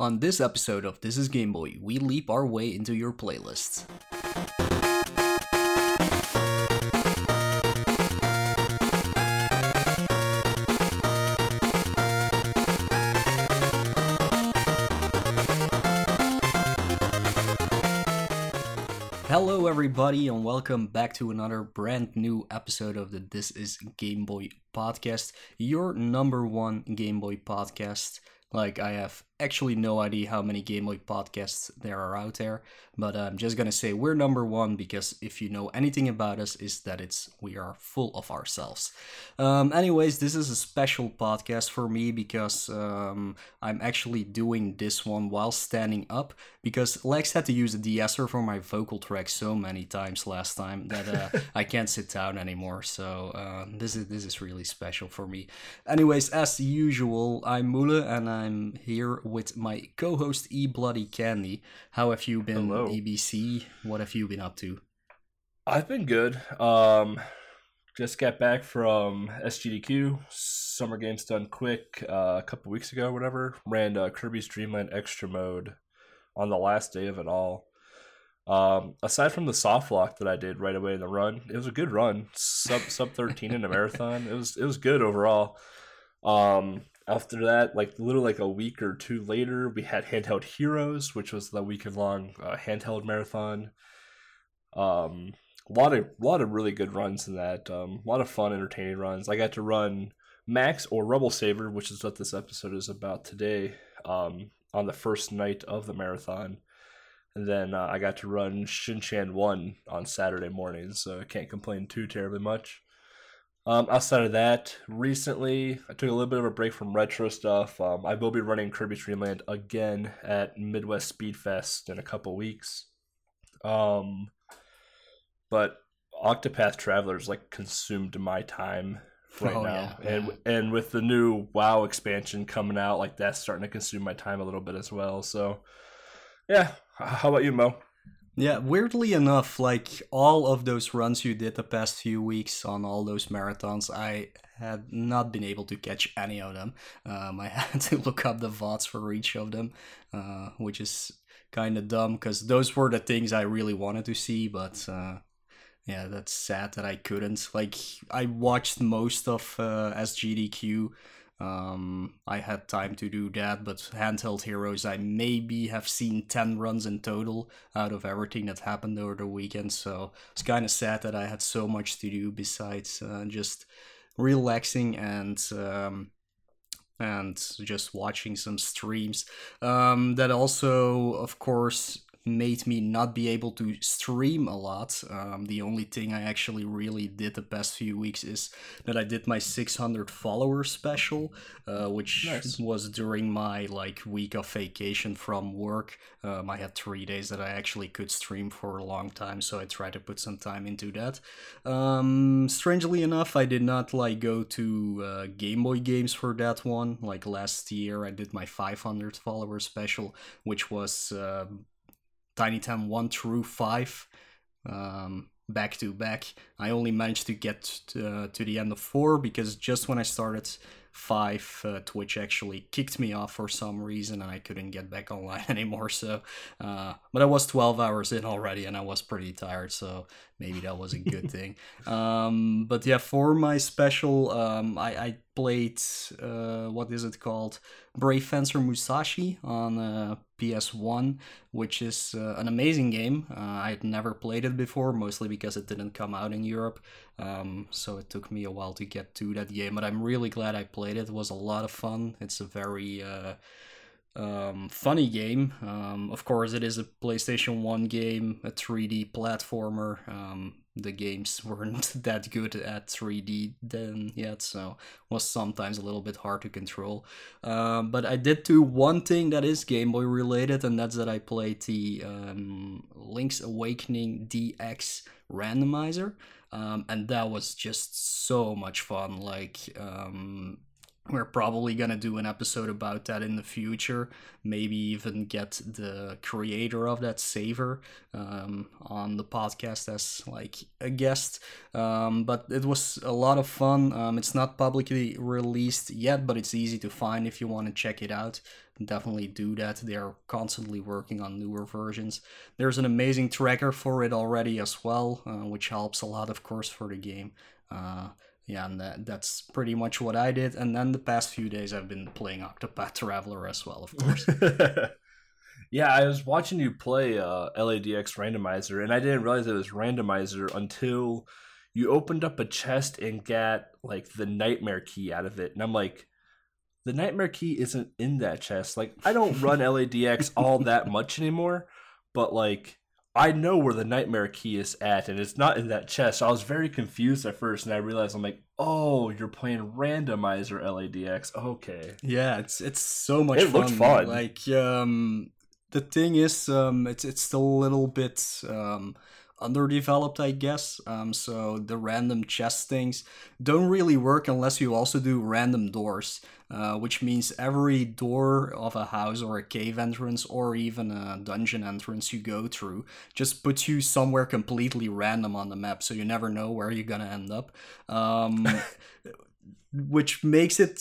On this episode of This is Game Boy, we leap our way into your playlists. Hello everybody and welcome back to another brand new episode of the This is Game Boy podcast, your number one Game Boy podcast. Like, I have actually no idea how many Game Boy podcasts there are out there, but I'm just gonna say we're number one because if you know anything about us is that we are full of ourselves. Anyways, this is a special podcast for me because I'm actually doing this one while standing up because Lex had to use a de-esser for my vocal track so many times last time that I can't sit down anymore. So this is really special for me. Anyways, as usual, I'm Moele and I'm here with my co-host E Bloody Candy. How have you been? Hello. EBC? What have you been up to? I've been good. Just got back from SGDQ. Summer Games Done Quick a couple weeks ago, whatever. Ran Kirby's Dream Land Extra Mode on the last day of it all. Aside from the soft lock that I did right away in the run, it was a good run. Sub 13 in a marathon. It was good overall. After that, like a week or two later, we had Handheld Heroes, which was the week-long handheld marathon. A lot of really good runs in that. A lot of fun, entertaining runs. I got to run Max or Rubble Saver, which is what this episode is about today, on the first night of the marathon. And then I got to run Shinchan 1 on Saturday morning, so I can't complain too terribly much. Outside of that, recently I took a little bit of a break from retro stuff. I will be running Kirby's Dream Land again at Midwest Speed Fest in a couple weeks. But Octopath Traveler's consumed my time right now. Yeah. And with the new WoW expansion coming out, that's starting to consume my time a little bit as well. So yeah, how about you, Mo? Yeah, weirdly enough, all of those runs you did the past few weeks on all those marathons, I had not been able to catch any of them. I had to look up the VODs for each of them, which is kind of dumb because those were the things I really wanted to see, but yeah, that's sad that I couldn't. I watched most of SGDQ. I had time to do that, but Handheld Heroes, I maybe have seen 10 runs in total out of everything that happened over the weekend, so it's kind of sad that I had so much to do besides just relaxing and just watching some streams. That also, of course, made me not be able to stream a lot. The only thing I actually really did the past few weeks is that I did my 600 follower special, which was during my week of vacation from work. I had 3 days that I actually could stream for a long time, so I tried to put some time into that. Strangely enough, I did not go to Game Boy games for that one. Last year I did my 500 follower special, which was Tiny Town 1 through 5, back to back. I only managed to get to the end of 4 because just when I started 5, Twitch actually kicked me off for some reason and I couldn't get back online anymore. So, but I was 12 hours in already and I was pretty tired, so maybe that was a good thing. But yeah, for my special, I played, what is it called? Brave Fencer Musashi on PS1, which is an amazing game. I had never played it before, mostly because it didn't come out in Europe. So it took me a while to get to that game, but I'm really glad I played it. It was a lot of fun. It's a very funny game. Of course, it is a PlayStation 1 game, a 3D platformer. The games weren't that good at 3D then yet, so it was sometimes a little bit hard to control. But I did do one thing that is Game Boy related, and that's that I played the Link's Awakening DX randomizer, and that was just so much fun. We're probably going to do an episode about that in the future, maybe even get the creator of that, Saver, on the podcast as like a guest. But it was a lot of fun. It's not publicly released yet, but it's easy to find if you want to check it out. Definitely do that. They are constantly working on newer versions. There's an amazing tracker for it already as well, which helps a lot, of course, for the game. Yeah, and that's pretty much what I did. And then the past few days, I've been playing Octopath Traveler as well, of course. Yeah, I was watching you play LADX Randomizer, and I didn't realize it was Randomizer until you opened up a chest and got, like, the Nightmare Key out of it. And I'm like, the Nightmare Key isn't in that chest. Like, I don't run LADX all that much anymore, but, like, I know where the Nightmare Key is at, and it's not in that chest. So I was very confused at first, and I realized, I'm like, oh, you're playing Randomizer LADX. Okay. Yeah, it's so much fun. It looked fun. Like, the thing is, it's still a little bit underdeveloped, I guess. So the random chest things don't really work unless you also do random doors, which means every door of a house or a cave entrance or even a dungeon entrance you go through just puts you somewhere completely random on the map, so you never know where you're gonna end up, which makes it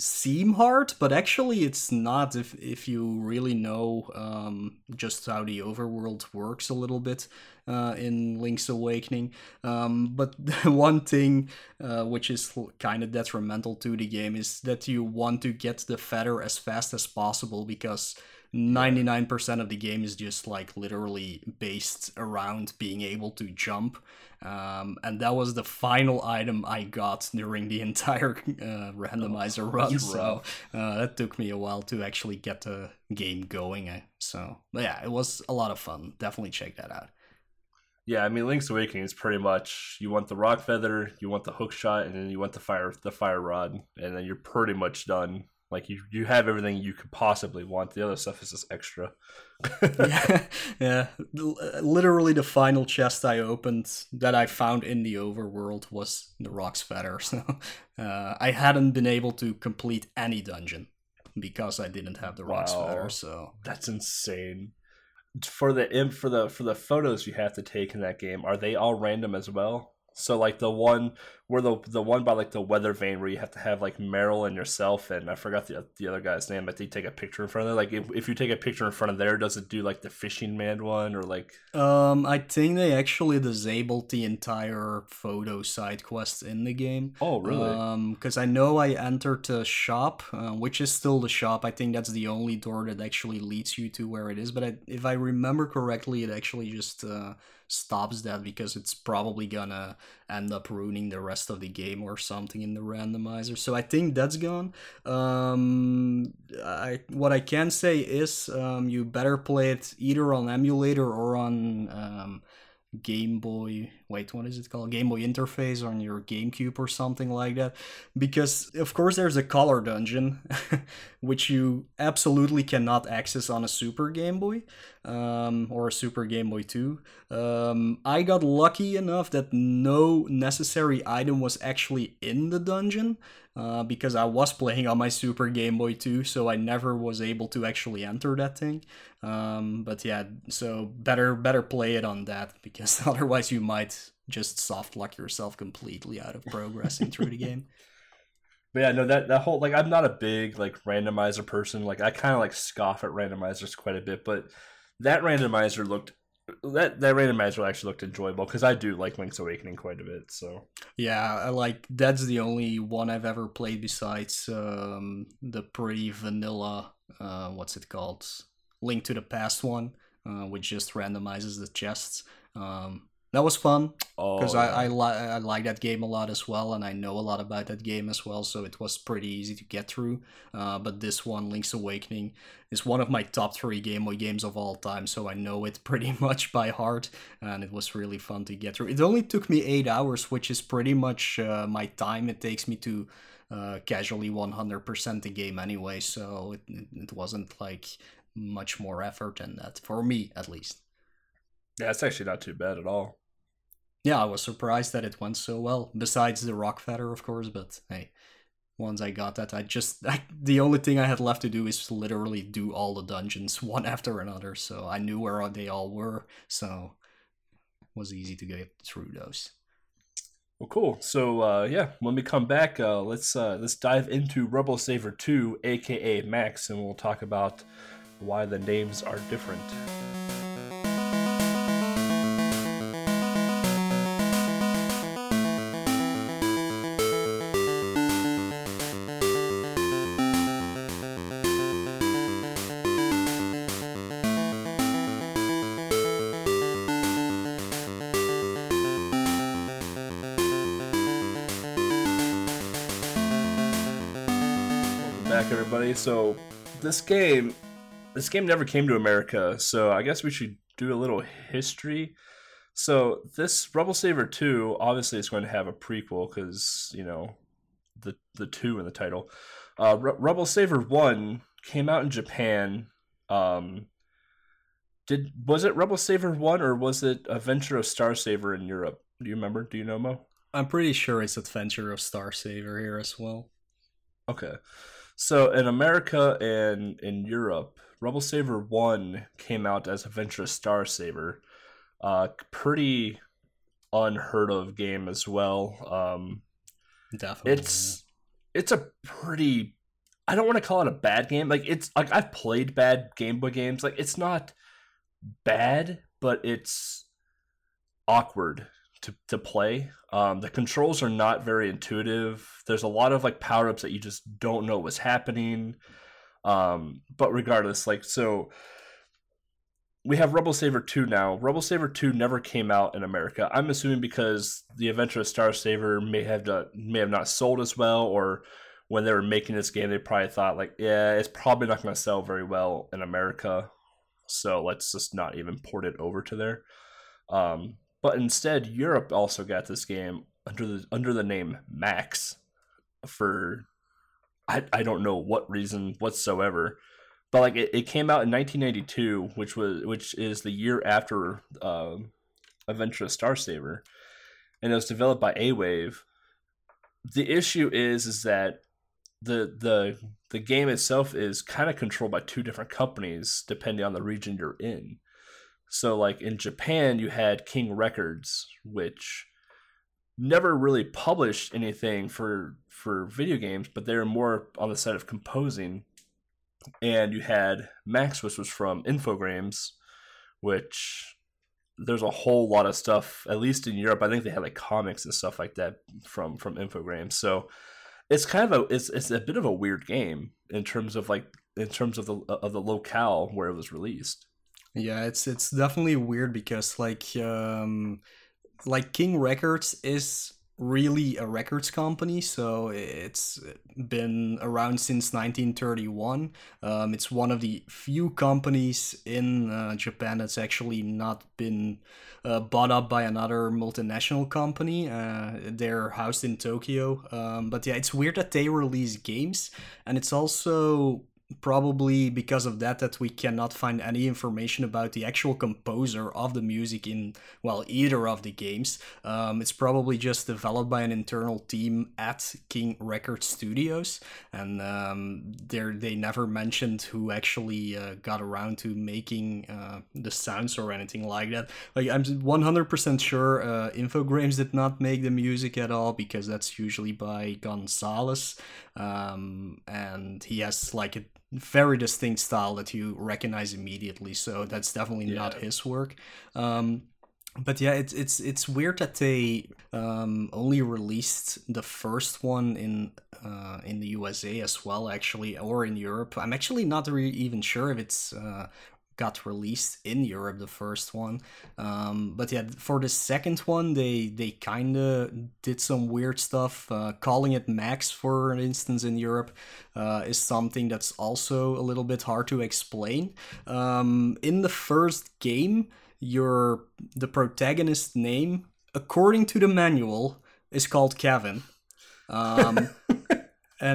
seem hard, but actually it's not if you really know just how the overworld works a little bit in Link's Awakening. But the one thing which is kind of detrimental to the game is that you want to get the feather as fast as possible, because 99% of the game is just like literally based around being able to jump, and that was the final item I got during the entire randomizer run. So that took me a while to actually get the game going. So, but yeah, it was a lot of fun. Definitely check that out. Yeah, I mean, Link's Awakening is pretty much, you want the rock feather, you want the hook shot, and then you want the fire rod, and then you're pretty much done. Like, you have everything you could possibly want. The other stuff is just extra. Yeah. Literally the final chest I opened that I found in the overworld was the Rock's Feather. So I hadn't been able to complete any dungeon because I didn't have the Rock's Feather. So that's insane. For the photos you have to take in that game, are they all random as well? So, like, the one where the one by, like, the weather vane where you have to have, like, Meryl and yourself, and I forgot the other guy's name, but they take a picture in front of there. Like, if you take a picture in front of there, does it do, like, the fishing man one, or, like... I think they actually disabled the entire photo side quest in the game. Oh, really? Because I know I entered the shop, which is still the shop. I think that's the only door that actually leads you to where it is, but if I remember correctly, it actually just... stops that, because it's probably gonna end up ruining the rest of the game or something in the randomizer. So I think that's gone. What I can say is you better play it either on emulator or on Game Boy, Game Boy Interface, on your GameCube or something like that, because of course there's a color dungeon which you absolutely cannot access on a Super Game Boy or a Super Game Boy 2. I got lucky enough that no necessary item was actually in the dungeon, because I was playing on my Super Game Boy 2, so I never was able to actually enter that thing. But yeah, so better play it on that, because otherwise you might just soft lock yourself completely out of progressing through the game. But yeah, no, that whole, like, I'm not a big, like, randomizer person. Like, I kind of, like, scoff at randomizers quite a bit, but that randomizer actually looked enjoyable, because I do like Link's Awakening quite a bit. So yeah, that's the only one I've ever played besides the pretty vanilla Link to the Past one, which just randomizes the chests. That was fun, because I like that game a lot as well, and I know a lot about that game as well, so it was pretty easy to get through. But this one, Link's Awakening, is one of my top 3 Game Boy games of all time, so I know it pretty much by heart, and it was really fun to get through. It only took me 8 hours, which is pretty much my time it takes me to casually 100% the game anyway, so it wasn't like much more effort than that, for me at least. Yeah, it's actually not too bad at all. Yeah, I was surprised that it went so well, besides the rock feather, of course, but hey, Once I got that, the only thing I had left to do is literally do all the dungeons one after another, so I knew where they all were, so it was easy to get through those. Well, cool. So, when we come back, let's dive into Rebel Saver 2, aka Max, and we'll talk about why the names are different. So this game never came to America, so I guess we should do a little history. So this Rebel Saver 2, obviously it's going to have a prequel because, you know, the 2 in the title. Rebel Saver 1 came out in Japan. Was it Rebel Saver 1 or was it Adventure of Star Saver in Europe? Do you remember? Do you know, Mo? I'm pretty sure it's Adventure of Star Saver here as well. Okay. So in America and in Europe, Rebel Saver 1 came out as Adventure Star Saver. Pretty unheard of game as well. Definitely. It's a pretty, I don't want to call it a bad game. Like, it's like I've played bad Game Boy games. Like, it's not bad, but it's awkward to play. The controls are not very intuitive. There's a lot of like power-ups that you just don't know what's happening. But regardless, like, so we have Rebel Saver 2 now. Rebel Saver 2 never came out in America. I'm assuming because the Adventure of Star Saver may have not sold as well, or when they were making this game, they probably thought like, yeah, it's probably not going to sell very well in America, so let's just not even port it over to there. But instead, Europe also got this game under the name Max for I don't know what reason whatsoever. But like it came out in 1992, which is the year after Adventure of Star Saver, and it was developed by A-Wave. The issue is that the game itself is kind of controlled by two different companies depending on the region you're in. So, like, in Japan, you had King Records, which never really published anything for video games, but they were more on the side of composing. And you had Max, which was from Infogrames, which there's a whole lot of stuff, at least in Europe. I think they had, like, comics and stuff like that from Infogrames. So it's kind of it's a bit of a weird game in terms of the locale where it was released. Yeah, it's definitely weird because like King Records is really a records company, so it's been around since 1931. It's one of the few companies in Japan that's actually not been bought up by another multinational company. They're housed in Tokyo, but yeah, it's weird that they release games, and it's also probably because of that we cannot find any information about the actual composer of the music in, well, either of the games. It's probably just developed by an internal team at King Record Studios, and they never mentioned who actually got around to making the sounds or anything like that. Like, I'm 100% sure Infogrames did not make the music at all, because that's usually by Gonzalez, and he has like a very distinct style that you recognize immediately, so that's definitely not his work. But yeah, it's weird that they only released the first one in the USA as well, actually, or in Europe. I'm actually not even sure if it's got released in Europe, the first one. But yeah, for the second one, they kind of did some weird stuff. Calling it Max, for instance, in Europe is something that's also a little bit hard to explain. In the first game, the protagonist's name, according to the manual, is called Kevin. And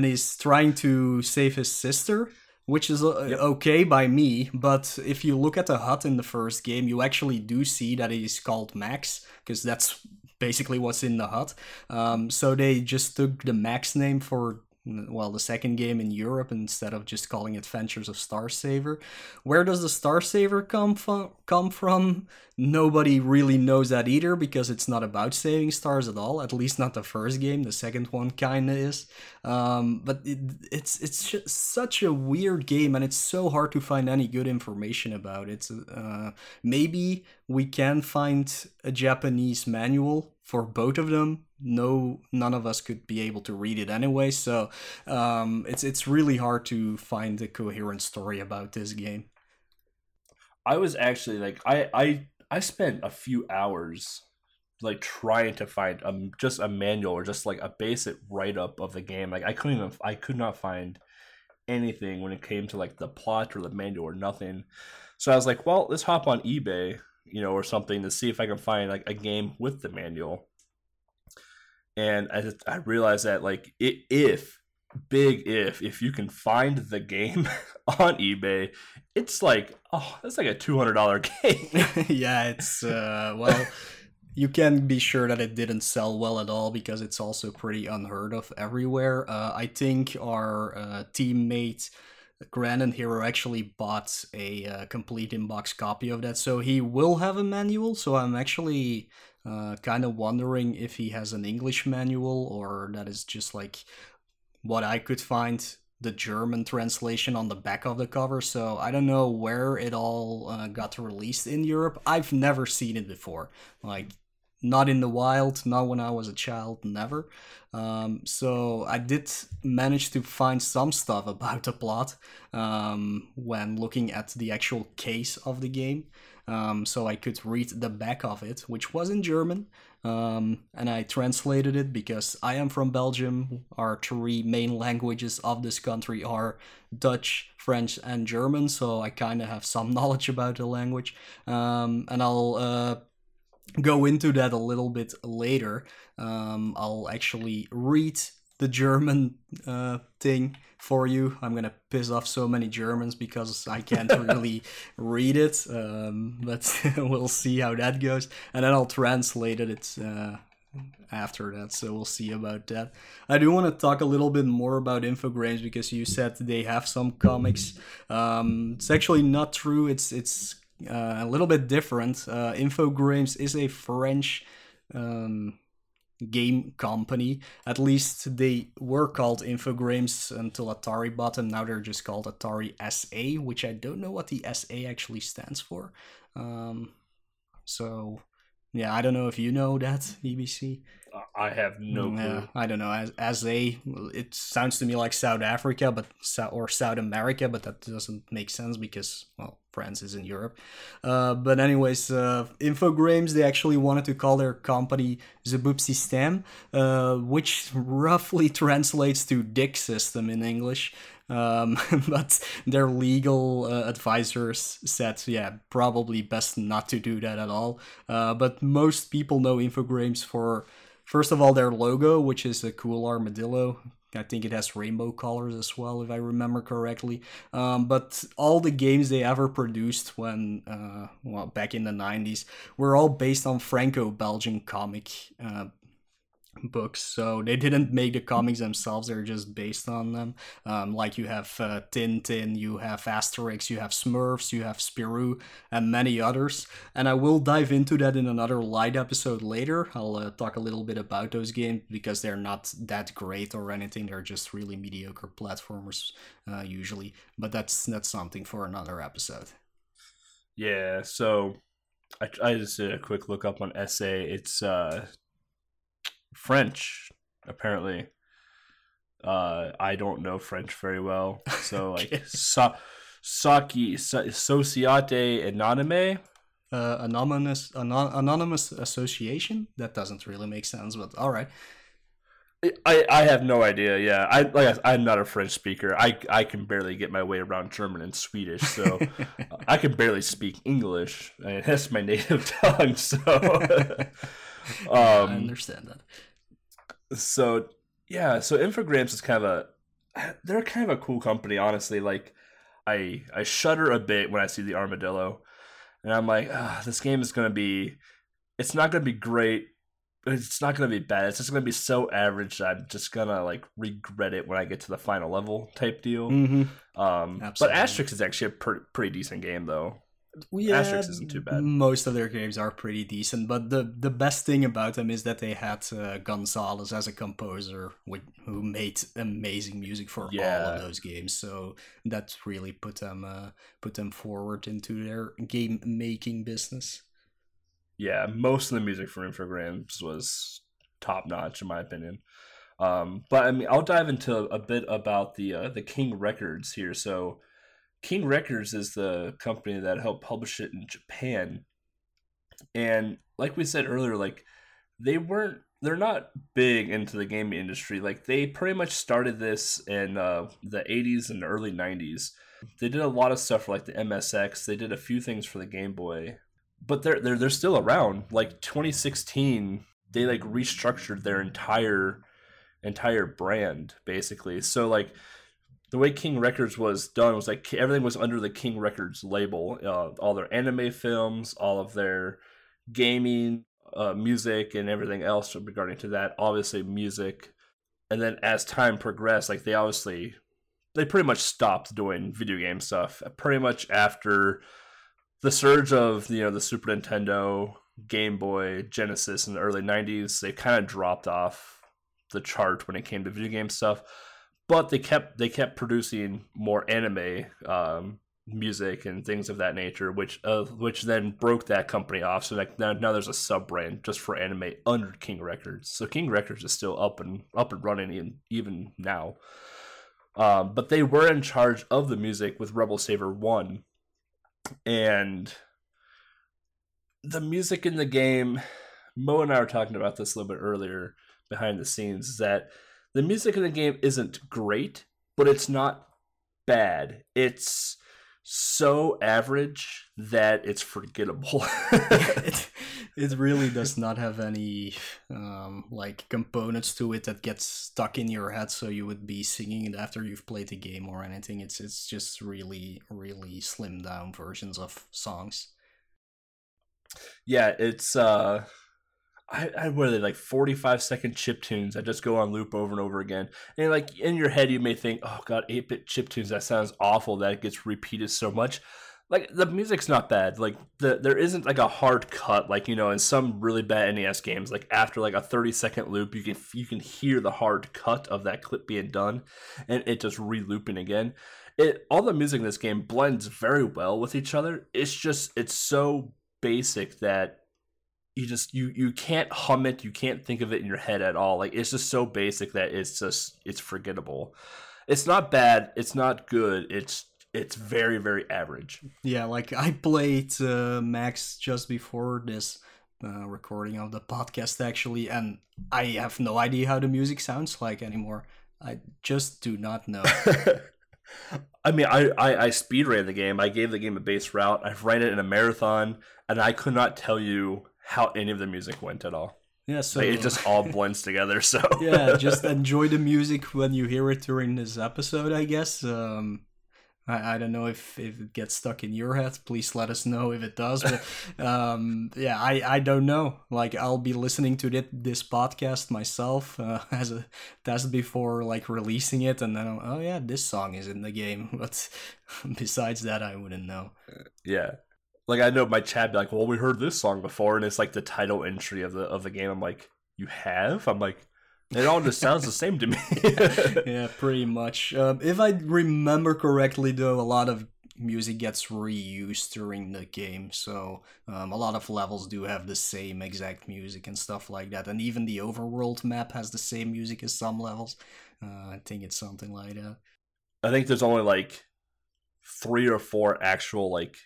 he's trying to save his sister, which is okay by me, but if you look at the hut in the first game, you actually do see that he's called Max, because that's basically what's in the hut. So they just took the Max name for well, the second game in Europe instead of just calling it Ventures of Star Saver. Where does the Star Saver come from? Nobody really knows that either, because it's not about saving stars at all, at least not the first game. The second one kind of is. But it's just such a weird game, and it's so hard to find any good information about it. Maybe we can find a Japanese manual for both of them. No, none of us could be able to read it anyway, so it's really hard to find a coherent story about this game. I was actually like, I spent a few hours like trying to find just a manual or just like a basic write-up of the game. Like I could not find anything when it came to like the plot or the manual or nothing. So I was like, well, let's hop on eBay, you know, or something to see if I can find like a game with the manual. And I realized that like if you can find the game on eBay, it's like, oh, that's like a $200 game. Yeah, it's well, you can be sure that it didn't sell well at all, because it's also pretty unheard of everywhere. I think our teammate Grandin Hero actually bought a complete inbox copy of that, so he will have a manual. So I'm actually kind of wondering if he has an English manual, or that is just like what I could find, the German translation on the back of the cover. So I don't know where it all got released in Europe. I've never seen it before, like not in the wild, not when I was a child, never. So I did manage to find some stuff about the plot when looking at the actual case of the game. So I could read the back of it, which was in German, and I translated it because I am from Belgium. Our three main languages of this country are Dutch, French, and German, so I kind of have some knowledge about the language, and I'll go into that a little bit later. I'll actually read the German thing for you. I'm gonna piss off so many Germans because I can't really read it, but we'll see how that goes. And then I'll translate it after that, so we'll see about that. I do want to talk a little bit more about Infogrames, because you said they have some comics. It's actually not true. It's a little bit different. Infogrames is a French game company. At least they were called Infogrames until Atari bought them. Now they're just called Atari SA, which I don't know what the SA actually stands for. So yeah, I don't know if you know that, EBC. I have no clue. I don't know. It sounds to me like South Africa, or South America, but that doesn't make sense because, well, France is in Europe. But anyways, Infogrames, they actually wanted to call their company Zebub System, which roughly translates to Dick System in English. But their legal advisors said, yeah, probably best not to do that at all. But most people know Infogrames for, first of all, their logo, which is a cool armadillo. I think it has rainbow colors as well, if I remember correctly. But all the games they ever produced when, back in the 90s, were all based on Franco-Belgian comic books. So they didn't make the comics themselves, they're just based on them. Like you have Tintin, you have Asterix, you have Smurfs, you have Spirou, and many others. And I will dive into that in another light episode later. I'll talk a little bit about those games, because they're not that great or anything, they're just really mediocre platformers usually. But that's something for another episode. Yeah, so I just did a quick look up on SA. It's French, apparently. I don't know French very well, so like okay. Société Anonyme, anonymous association. That doesn't really make sense, but all right. I have no idea. Yeah, I'm not a French speaker. I can barely get my way around German and Swedish, so I can barely speak English. I mean, that's my native tongue, so. I understand that. So yeah, so Infogrames is kind of a cool company, honestly. Like I shudder a bit when I see the armadillo, and I'm like, this game is gonna be, it's not gonna be great. it's not going to be bad. It's just going to be so average that I'm just going to like regret it when I get to the final level type deal. Mm-hmm. But Asterix is actually a pretty decent game though. Yeah, Asterix isn't too bad. Most of their games are pretty decent, but the best thing about them is that they had Gonzalez as a composer who made amazing music for all of those games. So that really put them forward into their game making business. Yeah, most of the music for Infogrames was top notch in my opinion. But I mean, I'll dive into a bit about the King Records here. So King Records is the company that helped publish it in Japan. And like we said earlier, like they're not big into the gaming industry. Like they pretty much started this in the 80s and early 90s. They did a lot of stuff for like the MSX. They did a few things for the Game Boy, but they're still around. Like 2016, they like restructured their entire brand basically. So like, the way King Records was done was like everything was under the King Records label. All their anime films, all of their gaming, music, and everything else regarding to that. Obviously, music. And then as time progressed, like they pretty much stopped doing video game stuff. Pretty much after the surge of the Super Nintendo, Game Boy, Genesis in the early 90s, they kind of dropped off the chart when it came to video game stuff. But they kept producing more anime music and things of that nature, which then broke that company off. So like now there's a sub brand just for anime under King Records. So King Records is still up and running even now. But they were in charge of the music with Rebel Saber 1, and the music in the game. Mo and I were talking about this a little bit earlier behind the scenes. Is that the music in the game isn't great, but it's not bad. It's so average that it's forgettable. It really does not have any components to it that gets stuck in your head, so you would be singing it after you've played the game or anything. It's just really, really slimmed down versions of songs. Yeah, it's... I really like 45-second chiptunes that just go on loop over and over again. And like in your head, you may think, oh God, 8-bit chiptunes, that sounds awful that it gets repeated so much. Like the music's not bad. Like there isn't like a hard cut, like, in some really bad NES games, like after like a 30-second loop, you can hear the hard cut of that clip being done and it just re-looping again. All the music in this game blends very well with each other. It's so basic that you can't hum it, you can't think of it in your head at all. Like it's just so basic that it's forgettable. It's not bad, it's not good, it's very, very average. Yeah, like I played Max just before this recording of the podcast actually, and I have no idea how the music sounds like anymore. I just do not know. I mean, I speed ran the game. I gave the game a base route. I've ran it in a marathon, and I could not tell you how any of the music went at all. Yeah, so like it just all blends together. So yeah, just enjoy the music when you hear it during this episode, I guess. I don't know if it gets stuck in your head. Please let us know if it does. But yeah, I don't know. Like I'll be listening to this podcast myself as a test before like releasing it, and then oh yeah, this song is in the game. But besides that, I wouldn't know. Yeah. Like I know my chat be like, well, we heard this song before, and it's like the title entry of the game. I'm like, you have? I'm like, it all just sounds the same to me. Yeah, pretty much. If I remember correctly, though, a lot of music gets reused during the game, so a lot of levels do have the same exact music and stuff like that. And even the overworld map has the same music as some levels. I think it's something like that. I think there's only like 3 or 4 actual like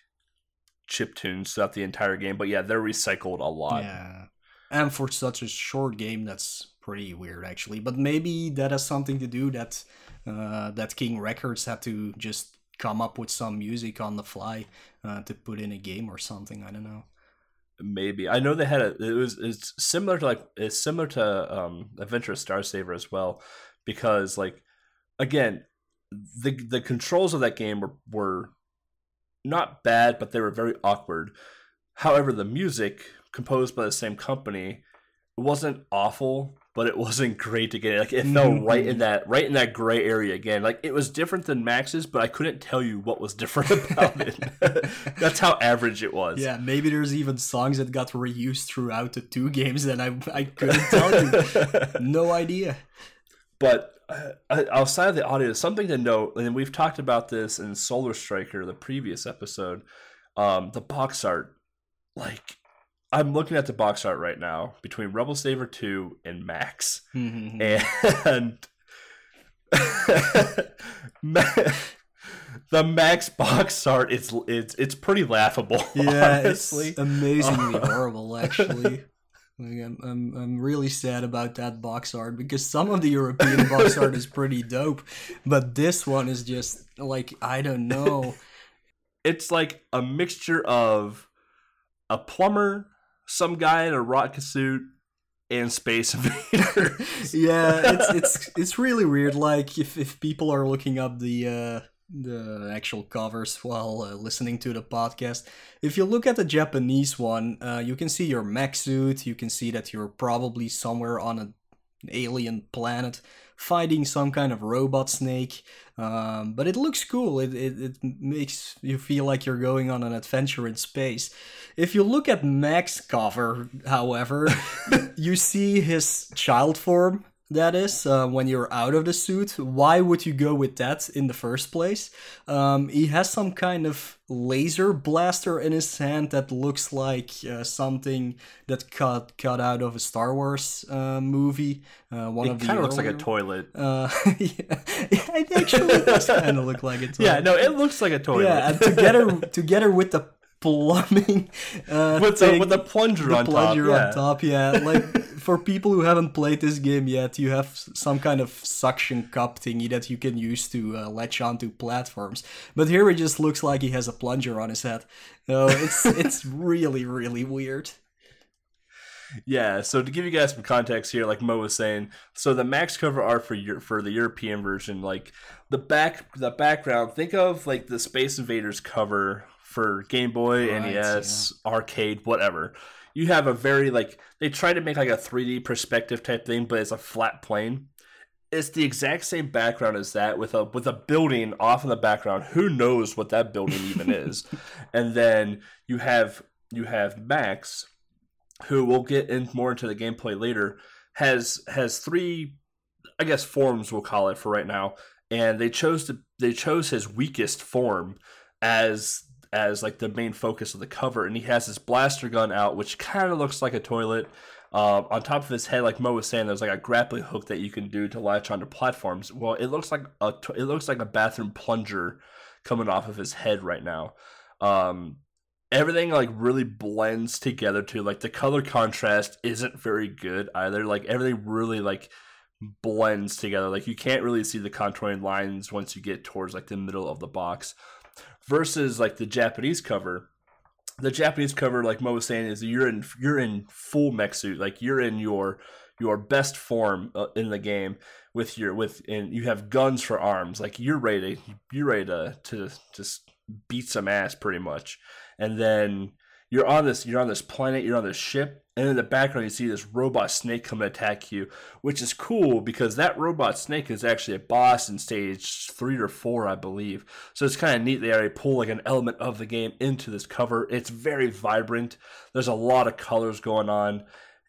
chiptunes throughout the entire game, but yeah, they're recycled a lot. Yeah, and for such a short game, that's pretty weird actually. But maybe that has something to do that King Records had to just come up with some music on the fly to put in a game or something. I don't know. Maybe I know they had it's similar to Adventure of Star Saver as well, because like again the controls of that game were not bad, but they were very awkward. However, the music composed by the same company it wasn't awful, but it wasn't great to get it. Like it fell right in that gray area again. Like it was different than Max's, but I couldn't tell you what was different about it. That's how average it was. Yeah, maybe there's even songs that got reused throughout the two games that I couldn't tell you. No idea. But outside of the audio, something to note, and we've talked about this in Solar Striker, the previous episode, the box art, like I'm looking at the box art right now between Rebel Saber 2 and Max, and the Max box art it's pretty laughable. Yeah, honestly. It's amazingly horrible, actually. Like, I'm really sad about that box art because some of the European box art is pretty dope, but this one is just like, I don't know. It's like a mixture of a plumber, some guy in a rocket suit, and space invaders. Yeah, it's really weird. Like if people are looking up the actual covers while listening to the podcast. If you look at the Japanese one, you can see your mech suit, you can see that you're probably somewhere on an alien planet fighting some kind of robot snake, but it looks cool. It makes you feel like you're going on an adventure in space. If you look at Max's cover, however, you see his child form. That is, when you're out of the suit, why would you go with that in the first place? He has some kind of laser blaster in his hand that looks like something that cut out of a Star Wars movie. It kind of looks like a toilet. It actually does kind of look like a toilet. Yeah, no, it looks like a toilet. Yeah, and together with the plumbing with the plunger on top. Like for people who haven't played this game yet, you have some kind of suction cup thingy that you can use to latch onto platforms, but here it just looks like he has a plunger on his head. It's really, really weird. Yeah, so to give you guys some context here, like Mo was saying, so the Max cover art for the European version, like the background, think of like the Space Invaders cover for Game Boy, right, NES, yeah, arcade, whatever. You have a very, like, they try to make like a 3D perspective type thing, but it's a flat plane. It's the exact same background as that with a building off in the background. Who knows what that building even is? And then you have Max, who we'll get in more into the gameplay later, has three, I guess, forms we'll call it for right now, and they chose his weakest form as like the main focus of the cover, and he has his blaster gun out, which kind of looks like a toilet. On top of his head, like Mo was saying, there's like a grappling hook that you can do to latch onto platforms. Well, it looks like a bathroom plunger coming off of his head right now. Everything like really blends together too. Like the color contrast isn't very good either. Like everything really like blends together. Like you can't really see the contouring lines once you get towards like the middle of the box. Versus like the Japanese cover, like Mo was saying, is you're in full mech suit, like you're in your best form in the game and you have guns for arms, like you're ready to just beat some ass pretty much. And then you're on this planet, you're on this ship, and in the background you see this robot snake come to attack you, which is cool because that robot snake is actually a boss in stage 3 or 4, I believe. So it's kind of neat they already pull like an element of the game into this cover. It's very vibrant. There's a lot of colors going on,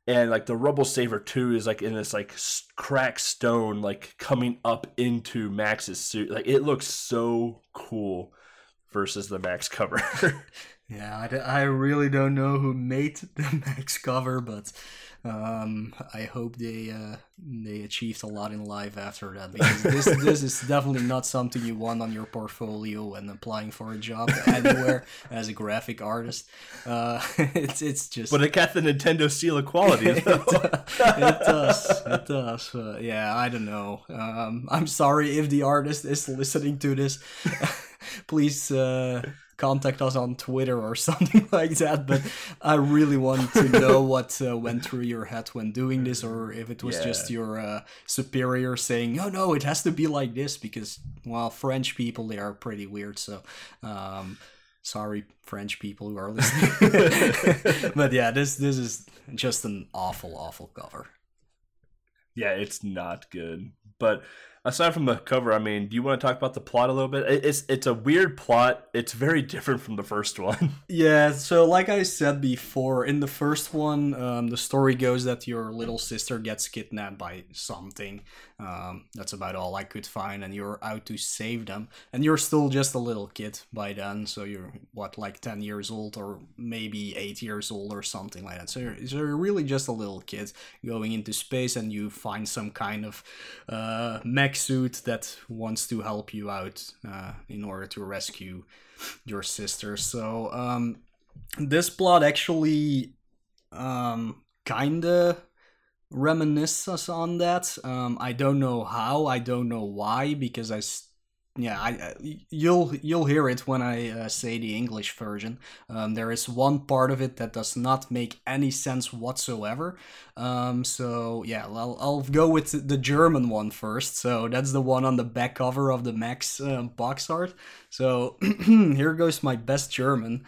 and like the Rebel Saber 2 is like in this like cracked stone like coming up into Max's suit. Like it looks so cool versus the Max cover. Yeah, I really don't know who made the Max cover, but I hope they achieved a lot in life after that, because this is definitely not something you want on your portfolio when applying for a job anywhere as a graphic artist. It's just. But it got the Nintendo seal of quality. It does. Yeah, I don't know. I'm sorry if the artist is listening to this. Please contact us on Twitter or something like that, but I really want to know what went through your head when doing this, or if it was just your superior saying, oh no, it has to be like this, because, well, French people, they are pretty weird, so Sorry, French people who are listening. But yeah, this is just an awful cover. Yeah, it's not good. But aside from the cover, I mean, do you want to talk about the plot a little bit? It's a weird plot. It's very different from the first one. Yeah, so like I said before, in the first one, the story goes that your little sister gets kidnapped by something. That's about all I could find, and you're out to save them. And you're still just a little kid by then, so you're, like 10 years old or maybe 8 years old or something like that. So you're really just a little kid going into space, and you find some kind of mech suit that wants to help you out in order to rescue your sister. So this plot actually kind of reminisces on that. I don't know how, I don't know why, because you'll hear it when I say the English version. There is one part of it that does not make any sense whatsoever. So yeah, I'll go with the German one first. So that's the one on the back cover of the Max box art. So here goes my best German.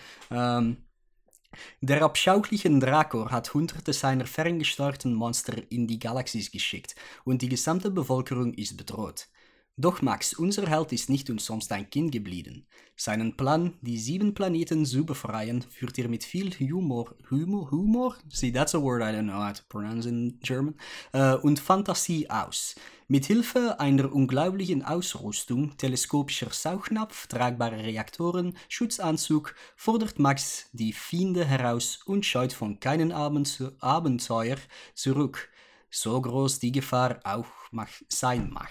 Der abscheulichen Drakor hat hunderte seiner ferngesteuerten Monster in die Galaxies geschickt und die gesamte Bevölkerung ist bedroht. Doch Max, unser Held, ist nicht umsonst ein Kind geblieben. Seinen Plan, die 7 Planeten zu befreien, führt mit viel Humor? See, that's a word I don't know how to pronounce in German. Und Fantasie aus. Mit Hilfe einer unglaublichen Ausrüstung, teleskopischer Saugnapf, tragbare Reaktoren, Schutzanzug, fordert Max die Feinde heraus und scheut von keinen Abenteuer zurück. So groß die Gefahr auch sein mag.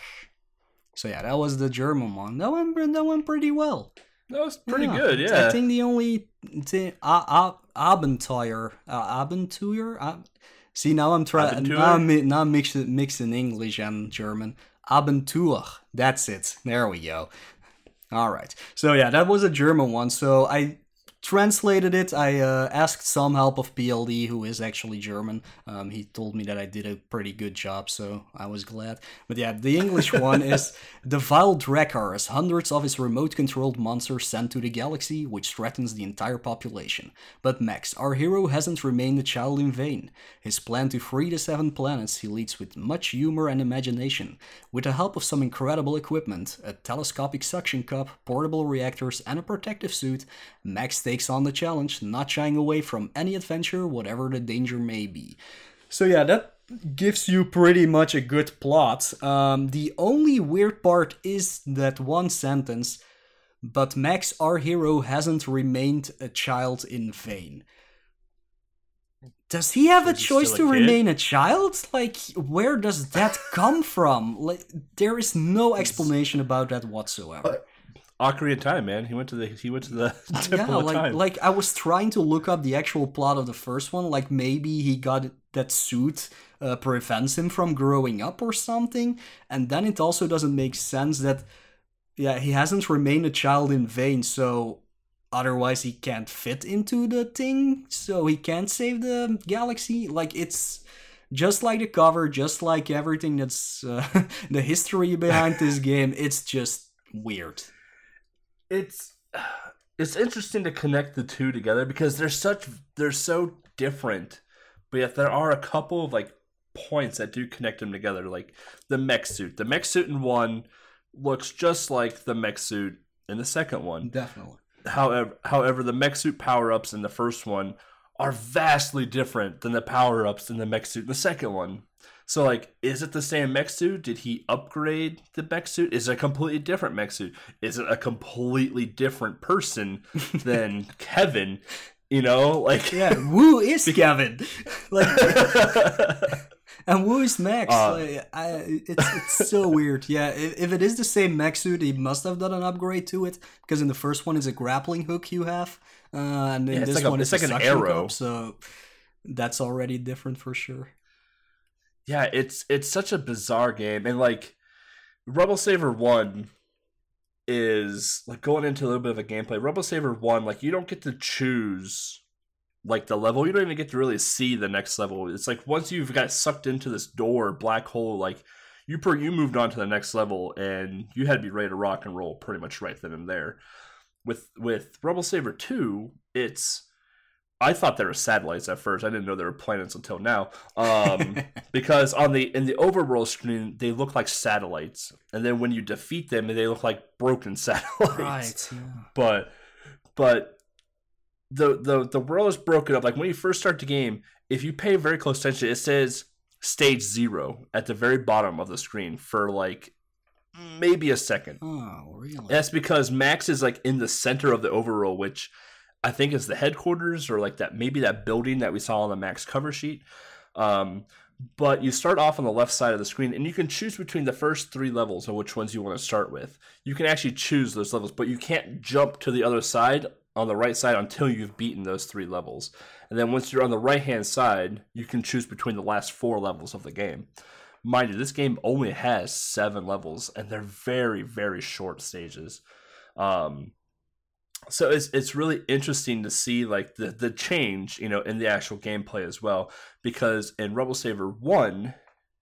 So yeah, that was the German one. That went pretty well. That was pretty good, yeah. I think the only thing... Abenteuer. Abenteuer? See, now I'm trying... Now I'm mixing English and German. Abenteuer. That's it. There we go. All right. So yeah, that was a German one. So I translated it. I asked some help of PLD, who is actually German. He told me that I did a pretty good job, so I was glad. But yeah, the English one is the vile Drakkar has hundreds of his remote-controlled monsters sent to the galaxy, which threatens the entire population. But Max, our hero, hasn't remained a child in vain. His plan to free the 7 planets he leads with much humor and imagination. With the help of some incredible equipment, a telescopic suction cup, portable reactors, and a protective suit, Max takes on the challenge, not shying away from any adventure, whatever the danger may be. So yeah, that gives you pretty much a good plot. The only weird part is that one sentence, but Max, our hero, hasn't remained a child in vain. Does he have a choice to remain a child? Like, where does that come from? Like, there is no explanation about that whatsoever. Ocarina of Time, man. He went to the Temple of Time. Like I was trying to look up the actual plot of the first one. Like maybe he got that suit prevents him from growing up or something. And then it also doesn't make sense that he hasn't remained a child in vain. So otherwise he can't fit into the thing. So he can't save the galaxy. Like it's just like the cover, just like everything that's the history behind this game. It's just weird. It's interesting to connect the two together because they're so different, but yet there are a couple of like points that do connect them together. Like the mech suit. The mech suit in one looks just like the mech suit in the second one. Definitely. However, the mech suit power-ups in the first one are vastly different than the power-ups in the mech suit in the second one. So, like, is it the same mech suit? Did he upgrade the mech suit? Is it a completely different mech suit? Is it a completely different person than Kevin? You know, like... Yeah, who is Kevin? Like, and who is Max? It's so weird. Yeah, if it is the same mech suit, he must have done an upgrade to it. Because in the first one, it's a grappling hook you have. And in this one, it's like an arrow. So that's already different for sure. Yeah, it's such a bizarre game, and like Rebel Saver 1 is like going into a little bit of a gameplay. Rebel Saver 1, like you don't get to choose like the level, you don't even get to really see the next level. It's like once you've got sucked into this door black hole, like you moved on to the next level, and you had to be ready to rock and roll pretty much right then and there. with Rebel Saber 2, it's, I thought there were satellites at first. I didn't know there were planets until now. Because in the overworld screen, they look like satellites. And then when you defeat them, they look like broken satellites. Right. Yeah. But the world is broken up. Like when you first start the game, if you pay very close attention, it says stage 0 at the very bottom of the screen for like maybe a second. Oh, really? That's because Max is like in the center of the overworld, which I think is the headquarters or like that, maybe that building that we saw on the Max cover sheet. But you start off on the left side of the screen and you can choose between the first 3 levels and which ones you want to start with. You can actually choose those levels, but you can't jump to the other side on the right side until you've beaten those 3 levels. And then once you're on the right-hand side, you can choose between the last 4 levels of the game. Mind you, this game only has 7 levels and they're very, very short stages. So it's really interesting to see like the change, you know, in the actual gameplay as well, because in Rebel Saber 1,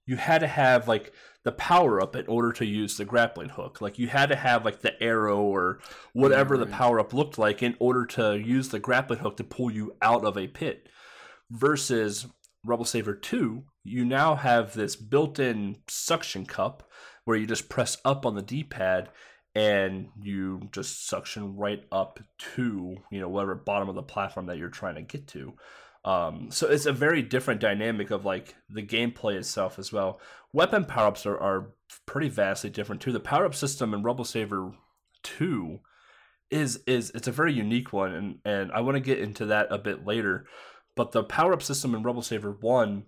you had to have like the power up in order to use the grappling hook. Like you had to have like the arrow or whatever the power up looked like in order to use the grappling hook to pull you out of a pit. Versus Rebel Saber 2, you now have this built-in suction cup where you just press up on the D-pad and you just suction right up to, you know, whatever bottom of the platform that you're trying to get to. So it's a very different dynamic of like the gameplay itself as well. Weapon power-ups are pretty vastly different too. The power-up system in Rebel Saber 2 it's a very unique one, and I want to get into that a bit later. But the power-up system in Rebel Saber 1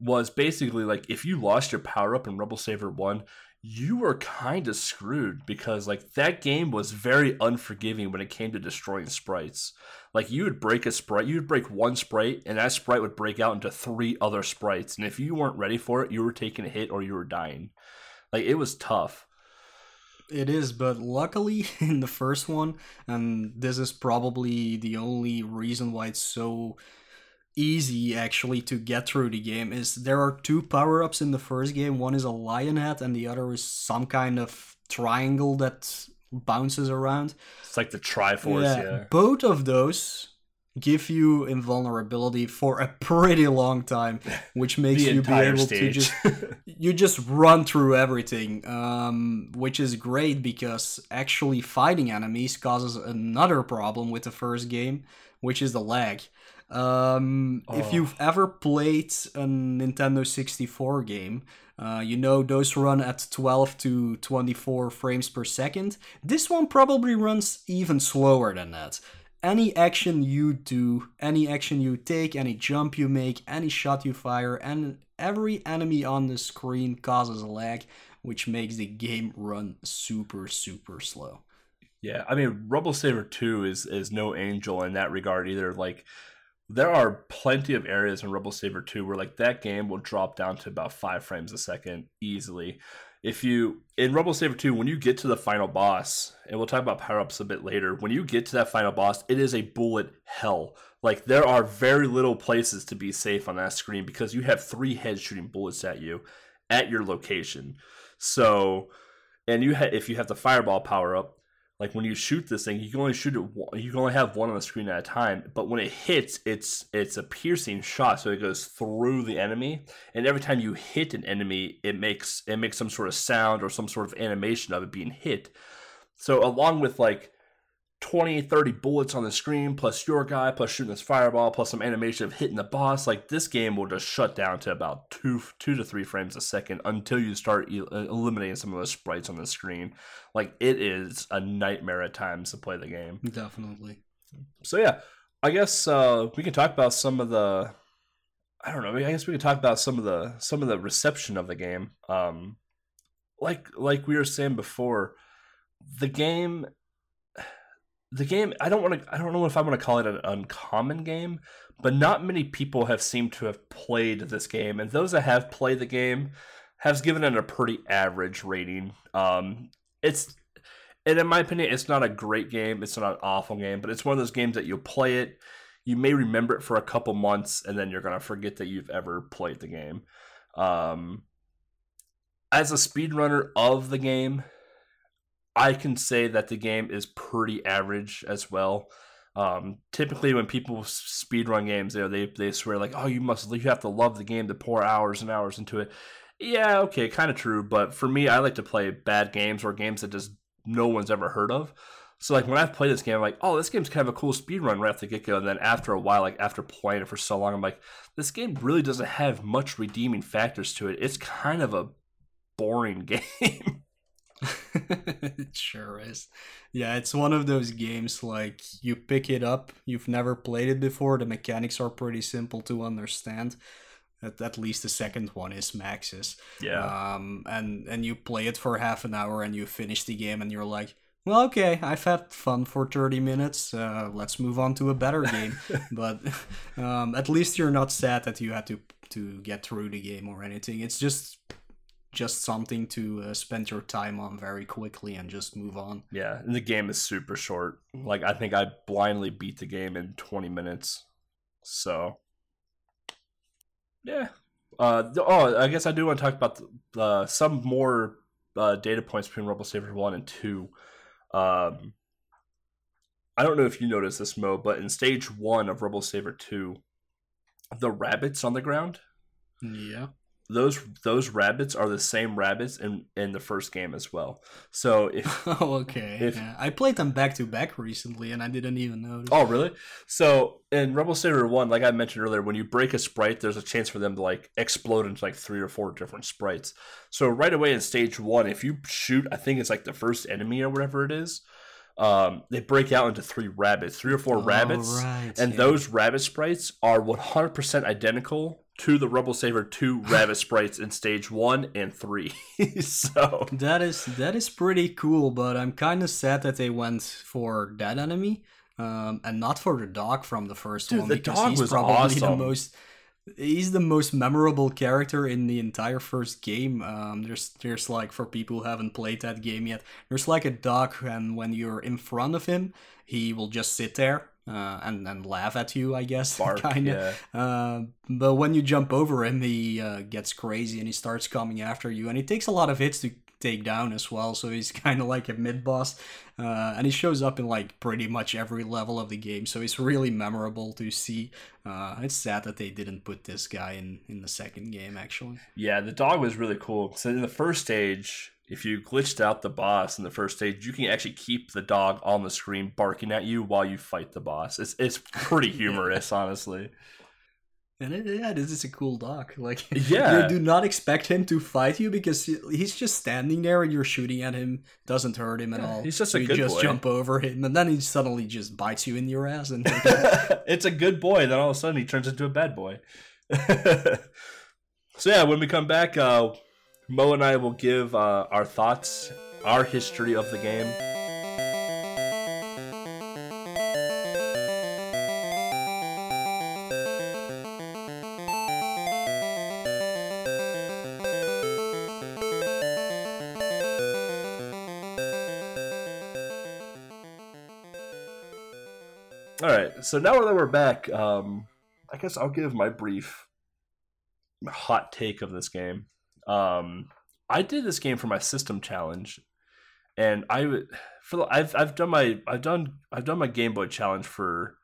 was basically like if you lost your power-up in Rebel Saber 1, you were kind of screwed because like that game was very unforgiving when it came to destroying sprites. Like you would break a sprite, you would break one sprite, and that sprite would break out into 3 other sprites. And if you weren't ready for it, you were taking a hit or you were dying. Like it was tough. It is, but luckily in the first one, and this is probably the only reason why it's so easy actually to get through the game, is there are 2 power-ups in the first game. One is a lion head and the other is some kind of triangle that bounces around. It's like the Triforce, yeah. Both of those give you invulnerability for a pretty long time, which makes you be able to just run through everything, which is great because actually fighting enemies causes another problem with the first game, which is the lag. If you've ever played a Nintendo 64 game, you know those run at 12 to 24 frames per second. This one probably runs even slower than that. Any action you do, any action you take, any jump you make, any shot you fire, and every enemy on the screen causes a lag, which makes the game run super, super slow. Yeah, I mean, Rebel Saber 2 is no angel in that regard either. Like, there are plenty of areas in Rebel Saber 2 where like that game will drop down to about 5 frames a second easily. If you, in Rebel Saber 2, when you get to the final boss, and we'll talk about power-ups a bit later, when you get to that final boss, it is a bullet hell. Like, there are very little places to be safe on that screen because you have 3 heads shooting bullets at you at your location. So, and if you have the fireball power-up, like when you shoot this thing, you can only shoot it. You can only have one on the screen at a time. But when it hits, it's a piercing shot, so it goes through the enemy. And every time you hit an enemy, it makes some sort of sound or some sort of animation of it being hit. So along with like 20, 30 bullets on the screen, plus your guy, plus shooting this fireball, plus some animation of hitting the boss, like this game will just shut down to about 2 to 3 frames a second until you start eliminating some of those sprites on the screen. Like, it is a nightmare at times to play the game. Definitely. So, yeah, I guess we can talk about some of the... I don't know, I guess we can talk about some of the reception of the game. Like we were saying before, the game, I don't know if I want to call it an uncommon game, but not many people have seemed to have played this game, and those that have played the game have given it a pretty average rating. And in my opinion, it's not a great game, it's not an awful game, but it's one of those games that you'll play it, you may remember it for a couple months, and then you're gonna forget that you've ever played the game. As a speedrunner of the game, I can say that the game is pretty average as well. Typically when people speedrun games, you know, they swear like, oh, you have to love the game to pour hours and hours into it. Yeah, okay, kind of true. But for me, I like to play bad games or games that just no one's ever heard of. So like when I've played this game, I'm like, oh, this game's kind of a cool speedrun right off the get-go. And then after a while, like after playing it for so long, I'm like, this game really doesn't have much redeeming factors to it. It's kind of a boring game. It sure is. Yeah, it's one of those games like you pick it up, you've never played it before, the mechanics are pretty simple to understand. At least the second one is Max's. Yeah. And you play it for half an hour and you finish the game and you're like, well, okay, I've had fun for 30 minutes. Let's move on to a better game. But at least you're not sad that you had to get through the game or anything. It's just something to spend your time on very quickly and just move on. Yeah, and the game is super short. Like, I think I blindly beat the game in 20 minutes. So, yeah. I guess I do want to talk about some more data points between Rebel Savers 1 and 2. I don't know if you noticed this, Mo, but in Stage 1 of Rebel Saver 2, the rabbits on the ground... Yeah. Those rabbits are the same rabbits in the first game as well. So if I played them back to back recently and I didn't even notice. Oh really? So in Rebel Saver 1, like I mentioned earlier, when you break a sprite, there's a chance for them to like explode into like 3 or 4 different sprites. So right away in Stage 1, if you shoot, I think it's like the first enemy or whatever it is, they break out into 3 or 4 rabbits, right, and those rabbit sprites are 100% identical to the Rebel Saver 2 rabbit sprites in Stage 1 and 3. So that is pretty cool, but I'm kind of sad that they went for that enemy and not for the dog from the first one, because the dog was probably awesome. He's the most memorable character in the entire first game. There's like, for people who haven't played that game yet, there's like a dog, and when you're in front of him, he will just sit there and laugh at you, I guess. Bark, kinda. Yeah. But when you jump over him, he gets crazy and he starts coming after you, and he takes a lot of hits to take down as well, so he's kind of like a mid-boss, and he shows up in like pretty much every level of the game, so it's really memorable to see. It's sad that they didn't put this guy in the second game, actually. Yeah, the dog was really cool. So in the first stage, if you glitched out the boss in the first stage, you can actually keep the dog on the screen barking at you while you fight the boss. It's pretty humorous. Yeah. Honestly. And this is a cool dog. Like, yeah. You do not expect him to fight you because he's just standing there and you're shooting at him. Doesn't hurt him at all. He's just so a good boy. You just jump over him and then he suddenly just bites you in your ass. And it's a good boy. Then all of a sudden he turns into a bad boy. So yeah, when we come back, Mo and I will give our thoughts, our history of the game. So now that we're back, I guess I'll give my brief hot take of this game. I did this game for my system challenge, and I've done my Game Boy challenge for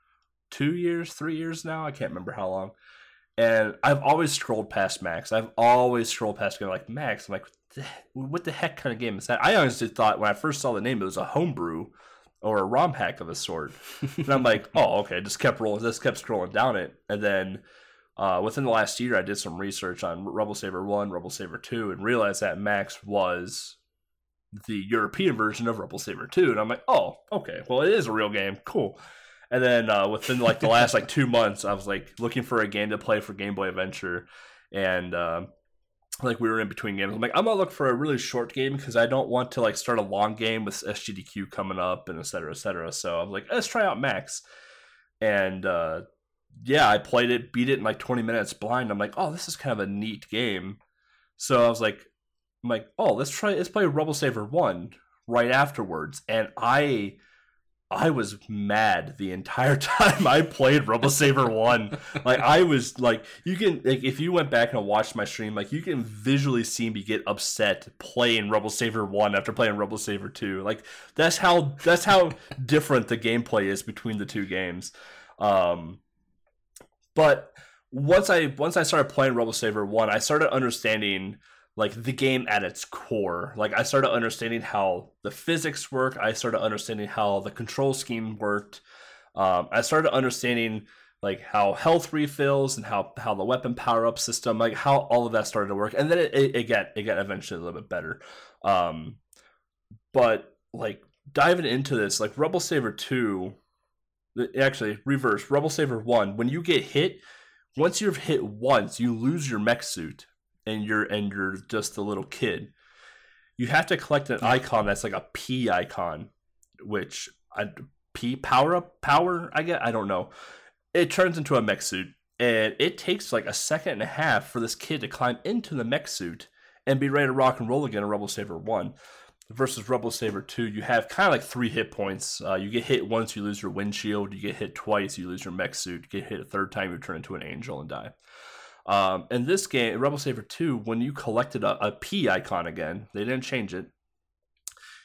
3 years now. I can't remember how long, and I've always scrolled past Max. I've always scrolled past going like Max. I'm like, what the heck kind of game is that? I honestly thought when I first saw the name, it was a homebrew or a ROM hack of a sort. And I'm like, oh, okay, just kept scrolling down it. And then within the last year, I did some research on Rebel Saver 1, Rebel Saver 2, and realized that Max was the European version of Rebel Saver 2. And I'm like, oh, okay, well, it is a real game. Cool. And then within like the last like 2 months, I was like looking for a game to play for Game Boy Adventure. And like we were in between games. I'm like, I'm going to look for a really short game because I don't want to like start a long game with SGDQ coming up and et cetera, et cetera. So I'm like, let's try out Max. And yeah, I played it, beat it in like 20 minutes blind. I'm like, oh, this is kind of a neat game. So I was like, oh, let's play Rebel Saver 1 right afterwards. And I I was mad the entire time I played Rumble Saber 1. Like, I was, like, you can, like, if you went back and watched my stream, like, you can visually see me get upset playing Rumble Saber 1 after playing Rumble Saber 2. Like, that's how different the gameplay is between the two games. But once I started playing Rumble Saber 1, I started understanding, like, the game at its core. Like, I started understanding how the physics work. I started understanding how the control scheme worked. I started understanding, like, how health refills and how the weapon power-up system, like, how all of that started to work. And then it got eventually a little bit better. But, like, diving into this, like, Rumble Saber 2... Actually, reverse. Rumble Saber 1, when you get hit, once you're hit once, you lose your mech suit. And you're just a little kid. You have to collect an icon that's like a P icon, which I don't know. It turns into a mech suit, and it takes like a second and a half for this kid to climb into the mech suit and be ready to rock and roll again in Rumble Saber 1. Versus Rumble Saber 2, you have kind of like 3 hit points. You get hit once, you lose your windshield. You get hit twice, you lose your mech suit. You get hit a third time, you turn into an angel and die. In this game, Rumble Saber 2, when you collected a P icon again, they didn't change it,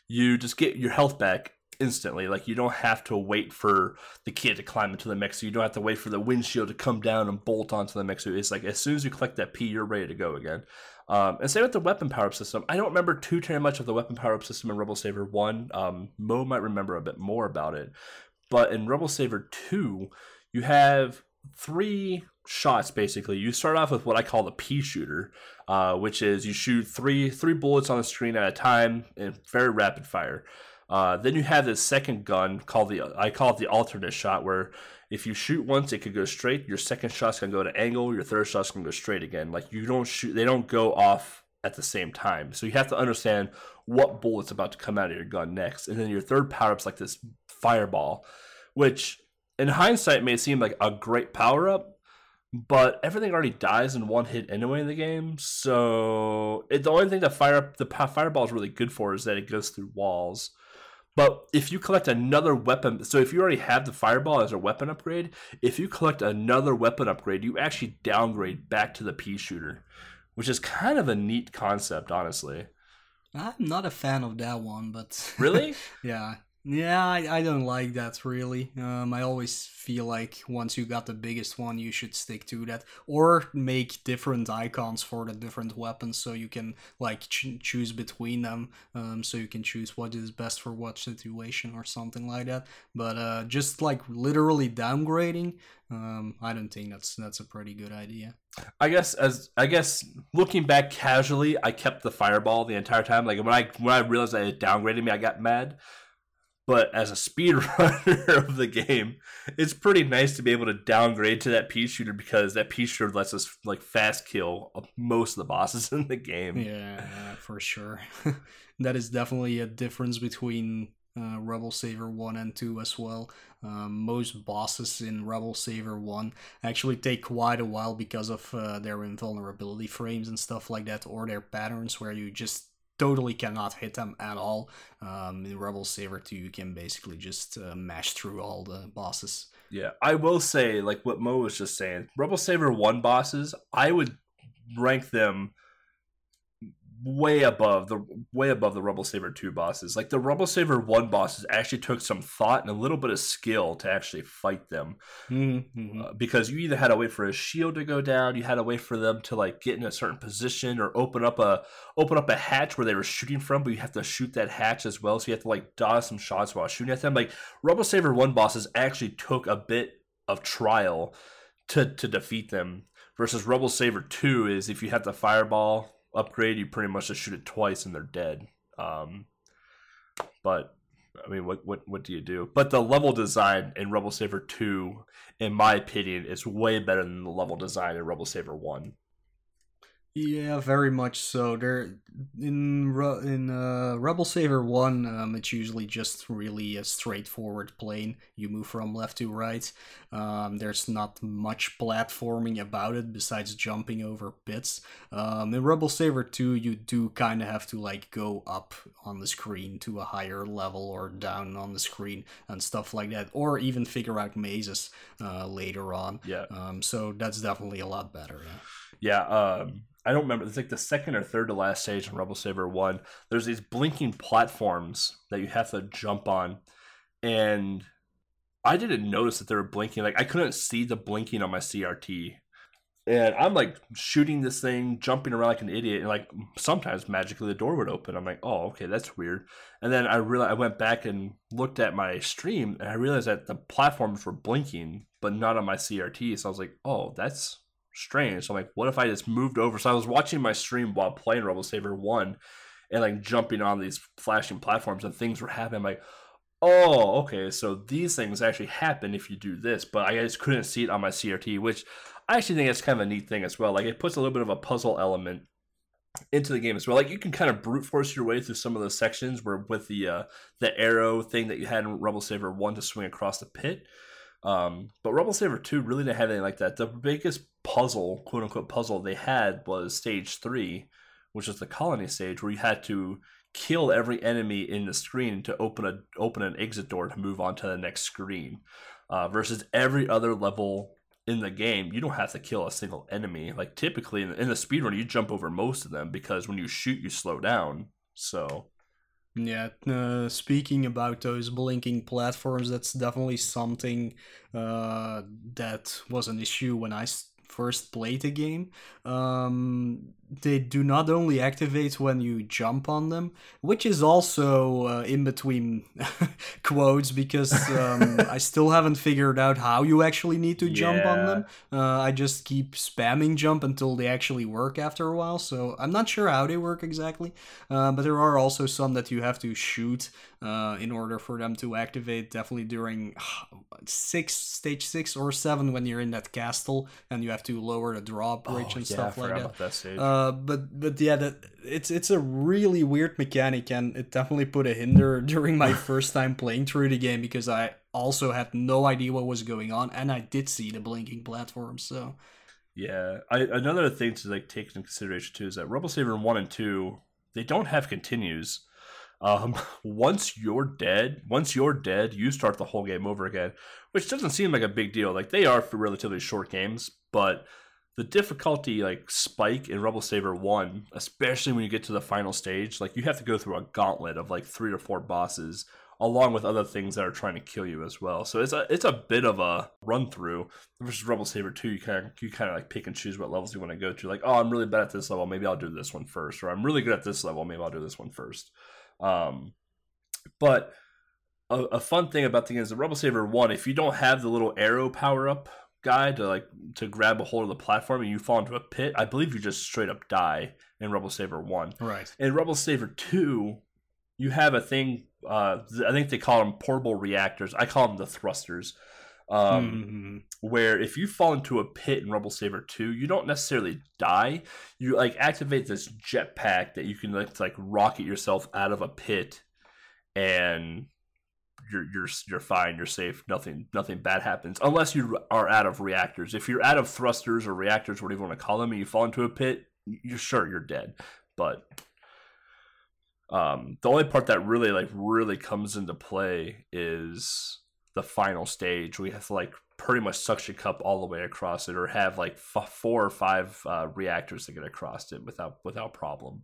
you just get your health back instantly. Like, you don't have to wait for the kid to climb into the mech suit. You don't have to wait for the windshield to come down and bolt onto the mech suit. It's like, as soon as you collect that P, you're ready to go again. And same with the weapon power-up system. I don't remember too very much of the weapon power-up system in Rumble Saber 1. Mo might remember a bit more about it. But in Rumble Saber 2, you have 3... shots. Basically, you start off with what I call the pea shooter, which is you shoot three bullets on the screen at a time in very rapid fire. Then you have this second gun called I call it the alternate shot, where if you shoot once, it could go straight. Your second shot's gonna go to angle. Your third shot's gonna go straight again. Like, you don't shoot; they don't go off at the same time. So you have to understand what bullet's about to come out of your gun next. And then your third power up's like this fireball, which in hindsight may seem like a great power up. But everything already dies in one hit anyway in the game, so the only thing that fireball is really good for is that it goes through walls. But if you collect another weapon, so if you already have the fireball as a weapon upgrade, if you collect another weapon upgrade, you actually downgrade back to the pea shooter, which is kind of a neat concept, honestly. I'm not a fan of that one, but... Really? Yeah. Yeah, I don't like that, really. I always feel like once you got the biggest one, you should stick to that. Or make different icons for the different weapons so you can, like, choose between them. So you can choose what is best for what situation or something like that. But just, like, literally downgrading, I don't think that's a pretty good idea. I guess looking back casually, I kept the fireball the entire time. Like, when I realized that it downgraded me, I got mad. But as a speedrunner of the game, it's pretty nice to be able to downgrade to that pea shooter, because that pea shooter lets us, like, fast kill most of the bosses in the game. Yeah, for sure. That is definitely a difference between Rebel Saver 1 and 2 as well. Most bosses in Rebel Saver 1 actually take quite a while because of their invulnerability frames and stuff like that, or their patterns where you just totally cannot hit them at all. In Rebel Saber 2, you can basically just mash through all the bosses. Yeah, I will say, like what Mo was just saying, Rebel Saber 1 bosses, I would rank them way above the Rebel Saber 2 bosses. Like, the Rebel Saber 1 bosses actually took some thought and a little bit of skill to actually fight them. Mm-hmm. Because you either had to wait for a shield to go down, you had to wait for them to, like, get in a certain position or open up a hatch where they were shooting from, but you have to shoot that hatch as well, so you have to, like, dodge some shots while shooting at them. Like, Rebel Saber 1 bosses actually took a bit of trial to defeat them, versus Rebel Saber 2 is if you have the fireball upgrade, you pretty much just shoot it twice and they're dead. But I mean, what do you do? But the level design in Rebel Saber 2, in my opinion, is way better than the level design in Rebel Saber 1. Yeah, very much so. In Rebel Saver 1, it's usually just really a straightforward plane. You move from left to right. There's not much platforming about it besides jumping over pits. In Rebel Saver 2, you do kind of have to like go up on the screen to a higher level or down on the screen and stuff like that, or even figure out mazes later on. Yeah. So that's definitely a lot better. Yeah. I don't remember. It's like the second or third to last stage in Rebel Saver 1. There's these blinking platforms that you have to jump on. And I didn't notice that they were blinking. Like, I couldn't see the blinking on my CRT. And I'm, like, shooting this thing, jumping around like an idiot. And, like, sometimes magically the door would open. I'm like, oh, okay, that's weird. And then I went back and looked at my stream. And I realized that the platforms were blinking, but not on my CRT. So I was like, oh, that's strange. So I'm like, what if I just moved over? So I was watching my stream while playing Rebel Saver 1 and like jumping on these flashing platforms and things were happening. I'm like, oh, okay, so these things actually happen if you do this, but I just couldn't see it on my CRT, which I actually think that's kind of a neat thing as well. Like, it puts a little bit of a puzzle element into the game as well. Like, you can kind of brute force your way through some of those sections where with the arrow thing that you had in Rebel Saver 1 to swing across the pit. But Rebel Saver 2 really didn't have anything like that. The biggest puzzle, quote unquote puzzle, they had was stage 3, which is the colony stage, where you had to kill every enemy in the screen to open an exit door to move on to the next screen. Versus every other level in the game, you don't have to kill a single enemy. Like, typically in the speedrun, you jump over most of them because when you shoot, you slow down. So. Yeah, speaking about those blinking platforms, that's definitely something that was an issue when I first played the game. They do not only activate when you jump on them, which is also in between quotes, because I still haven't figured out how you actually need to jump on them. I just keep spamming jump until they actually work after a while, so I'm not sure how they work exactly, but there are also some that you have to shoot in order for them to activate, definitely during stage 6 or 7 when you're in that castle and you have to lower the drawbridge and stuff like that. About that stage. But yeah, it's a really weird mechanic, and it definitely put a hinder during my first time playing through the game, because I also had no idea what was going on, and I did see the blinking platform. So yeah, another thing to like take into consideration too is that Rebel Saver 1 and 2, they don't have continues. Once you're dead, you start the whole game over again, which doesn't seem like a big deal. Like, they are for relatively short games, but the difficulty like spike in Rebel Saver 1, especially when you get to the final stage, like, you have to go through a gauntlet of like 3 or 4 bosses, along with other things that are trying to kill you as well. So it's a bit of a run through. Versus Rebel Saver 2, you kind of like pick and choose what levels you want to go to. Like, oh, I'm really bad at this level, maybe I'll do this one first, or I'm really good at this level, maybe I'll do this one first. But a fun thing about the game is that Rebel Saver 1, if you don't have the little arrow power up guy to grab a hold of the platform and you fall into a pit, I believe you just straight up die in Rebel Saver 1. Right. In Rebel Saver 2, you have a thing, I think they call them portable reactors. I call them the thrusters. Where if you fall into a pit in Rebel Saver 2, you don't necessarily die. You like activate this jetpack that you can like rocket yourself out of a pit, and you're fine, you're safe, nothing bad happens, unless you are out of reactors. If you're out of thrusters or reactors, whatever you want to call them, and you fall into a pit, you're dead. But the only part that really comes into play is the final stage. We have to like pretty much suction cup all the way across it, or have like 4 or 5 reactors to get across it without problem.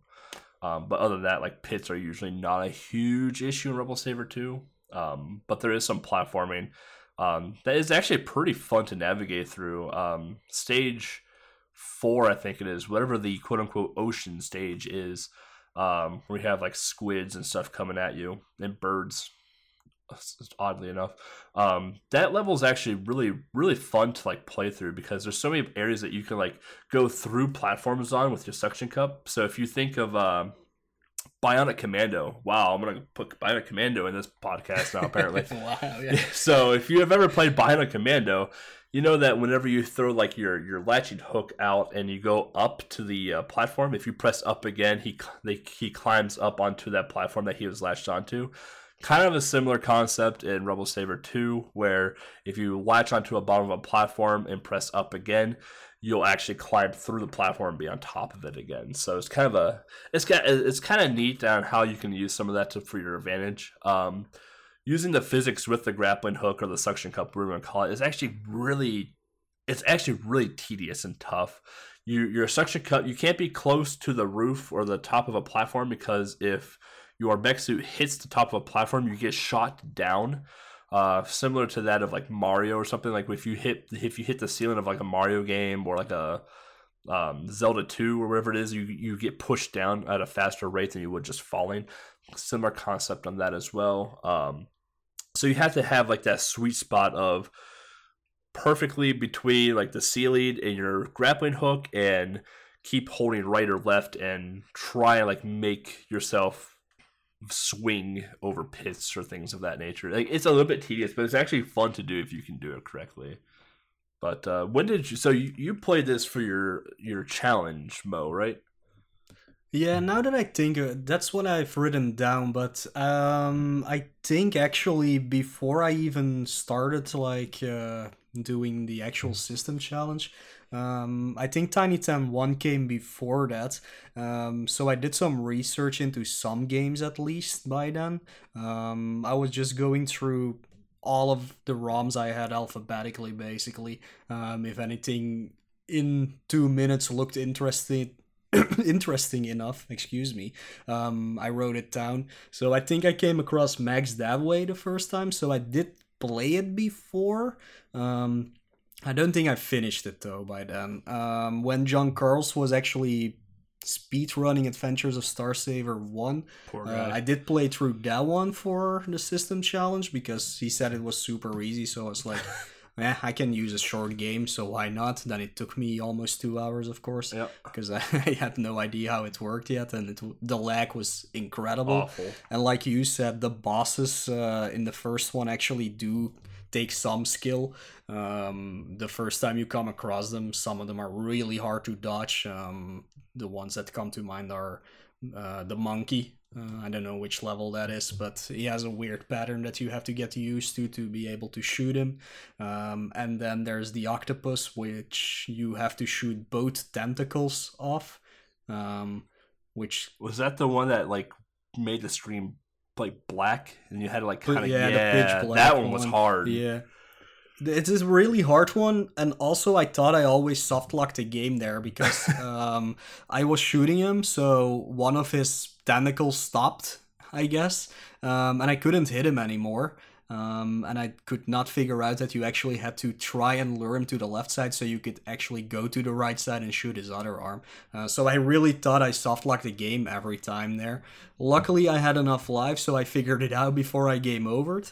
But other than that, like, pits are usually not a huge issue in Rebel Saver 2. But there is some platforming that is actually pretty fun to navigate through. Stage 4, I think it is, whatever the quote-unquote ocean stage is, where you have like squids and stuff coming at you, and birds, oddly enough. That level is actually really, really fun to like play through, because there's so many areas that you can like go through platforms on with your suction cup. So if you think of Bionic Commando. Wow, I'm going to put Bionic Commando in this podcast now, apparently. Wow, yeah. So if you have ever played Bionic Commando, You know that whenever you throw like your latching hook out and you go up to the platform, if you press up again, he climbs up onto that platform that he was latched onto. Kind of a similar concept in Rebel Saber 2, where if you latch onto a bottom of a platform and press up again, you'll actually climb through the platform and be on top of it again. So it's kind of neat on how you can use some of that for your advantage. Using the physics with the grappling hook or the suction cup, whatever you want to call it, is actually really, tedious and tough. Your suction cup, you can't be close to the roof or the top of a platform, because if your mech suit hits the top of a platform, you get shot down. Similar to that of like Mario or something. Like if you hit the ceiling of like a Mario game or like a Zelda 2 or whatever it is, you get pushed down at a faster rate than you would just falling. Similar concept on that as well. So you have to have like that sweet spot of perfectly between like the ceiling and your grappling hook, and keep holding right or left and try and like make yourself swing over pits or things of that nature. Like, it's a little bit tedious, but it's actually fun to do if you can do it correctly. But when did you? So you played this for your challenge, Mo, right? Yeah, now that I think, that's what I've written down, but I think actually before I even started like doing the actual system challenge, I think Tiny Town 1 came before that, so I did some research into some games at least by then. I was just going through all of the ROMs I had alphabetically, basically. If anything in 2 minutes looked interesting enough, I wrote it down. So I think I came across Max that way the first time, so I did play it before. I don't think I finished it though by then. When John Carls was actually speedrunning Adventures of Star Saver 1, I did play through that one for the system challenge because he said it was super easy, so I was like, I can use a short game, so why not? Then it took me almost 2 hours, of course, because I had no idea how it worked yet, and the lag was incredible. Awful. And like you said, the bosses in the first one actually do take some skill. The first time you come across them, some of them are really hard to dodge. The ones that come to mind are the monkey. I don't know which level that is, but he has a weird pattern that you have to get used to be able to shoot him. And then there's the octopus, which you have to shoot both tentacles off. Which was that the one that like made the stream like black, and you had to like kind of the pitch black. That one was hard. Yeah. It's a really hard one, and also I thought I always soft-locked the game there because I was shooting him, so one of his tentacles stopped, I guess, and I couldn't hit him anymore, and I could not figure out that you actually had to try and lure him to the left side so you could actually go to the right side and shoot his other arm. So I really thought I soft-locked the game every time there. Luckily, I had enough life, so I figured it out before I game overed.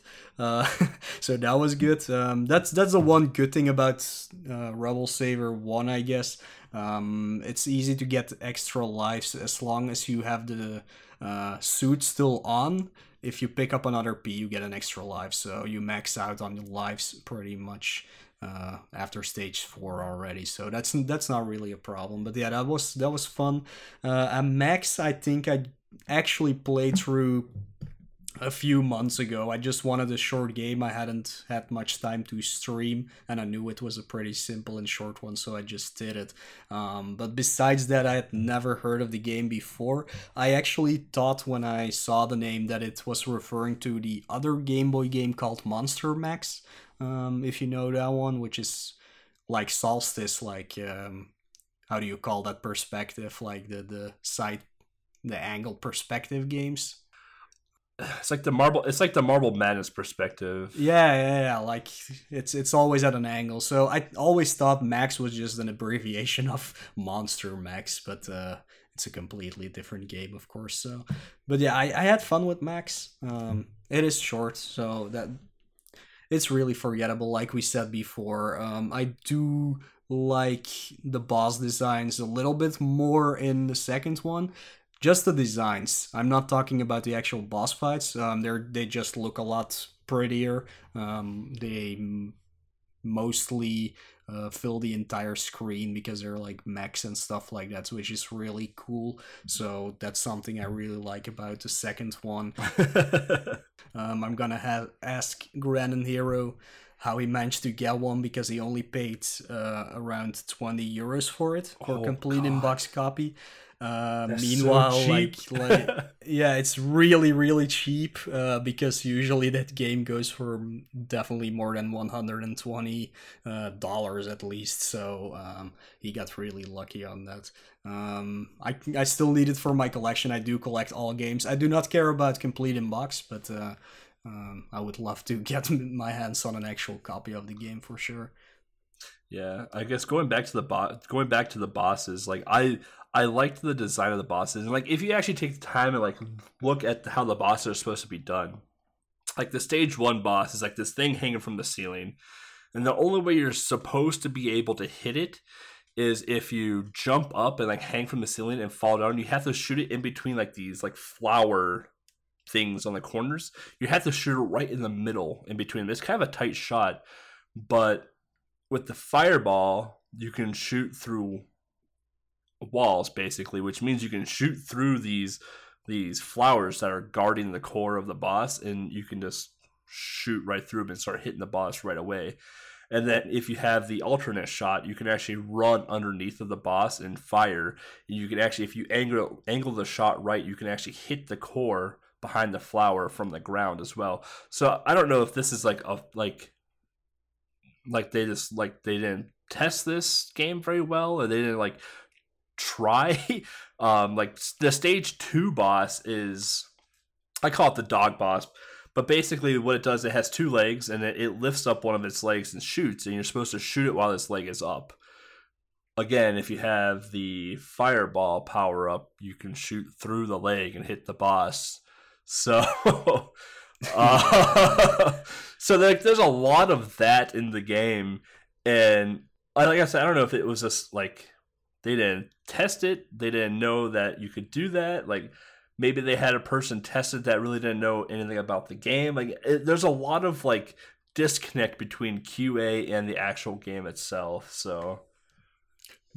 So that was good. That's the one good thing about Rebel Saber 1, I guess. It's easy to get extra lives as long as you have the suit still on. If you pick up another P, you get an extra life. So you max out on your lives pretty much after stage 4 already, so that's not really a problem. But yeah, that was fun. And Max, I think I actually played through a few months ago. I just wanted a short game. I hadn't had much time to stream, and I knew it was a pretty simple and short one, so I just did it. But besides that, I had never heard of the game before. I actually thought when I saw the name that it was referring to the other Game Boy game called Monster Max, if you know that one, which is like Solstice, like how do you call that perspective, like the angle perspective games. It's like the Marble Madness perspective. Yeah. Like it's always at an angle. So I always thought Max was just an abbreviation of Monster Max, but it's a completely different game, of course. So, but yeah, I had fun with Max. It is short, so that it's really forgettable, like we said before. I do like the boss designs a little bit more in the second one. Just the designs. I'm not talking about the actual boss fights. They just look a lot prettier. They mostly fill the entire screen because they're like mechs and stuff like that, which is really cool. So that's something I really like about the second one. I'm gonna ask Grannon Hero how he managed to get one, because he only paid around 20 euros for it, for complete in-box copy. Meanwhile, so like yeah, it's really, really cheap, because usually that game goes for definitely more than $120 at least. So he got really lucky on that. I still need it for my collection. I do collect all games. I do not care about complete in-box, but I would love to get my hands on an actual copy of the game for sure. Yeah, I guess going back to the bosses, like I liked the design of the bosses, and like if you actually take the time and like look at how the bosses are supposed to be done, like the stage one boss is like this thing hanging from the ceiling, and the only way you're supposed to be able to hit it is if you jump up and like hang from the ceiling and fall down. You have to shoot it in between like these like flower things on the corners. You have to shoot it right in the middle in between. It's kind of a tight shot, but with the fireball, you can shoot through walls, basically, which means you can shoot through these flowers that are guarding the core of the boss, and you can just shoot right through them and start hitting the boss right away. And then if you have the alternate shot, you can actually run underneath of the boss and fire. You can actually, if you angle the shot right, you can actually hit the core behind the flower from the ground as well. So I don't know if this is like a like they just like they didn't test this game very well, or they didn't like try. Like the stage two boss is, I call it the dog boss, but basically what it does, it has two legs, and it lifts up one of its legs and shoots, and you're supposed to shoot it while this leg is up. Again, if you have the fireball power up, you can shoot through the leg and hit the boss. So so there's a lot of that in the game, and like I said, I don't know if it was just like they didn't test it, they didn't know that you could do that, like maybe they had a person test it that really didn't know anything about the game. Like there's a lot of like disconnect between QA and the actual game itself. So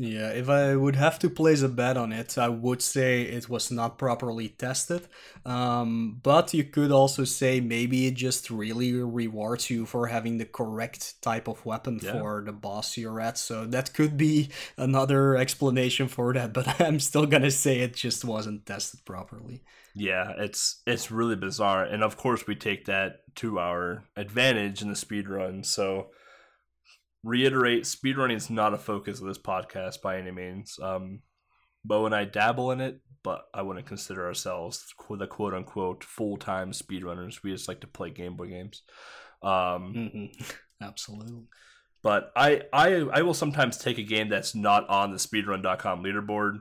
yeah, if I would have to place a bet on it, I would say it was not properly tested. But you could also say maybe it just really rewards you for having the correct type of weapon for the boss you're at. So that could be another explanation for that, but I'm still going to say it just wasn't tested properly. Yeah, it's really bizarre. And of course we take that to our advantage in the speedrun, so... Reiterate, speedrunning is not a focus of this podcast by any means. Bo and I dabble in it, but I wouldn't consider ourselves the quote-unquote full-time speedrunners. We just like to play Game Boy games. Absolutely. But I will sometimes take a game that's not on the speedrun.com leaderboard,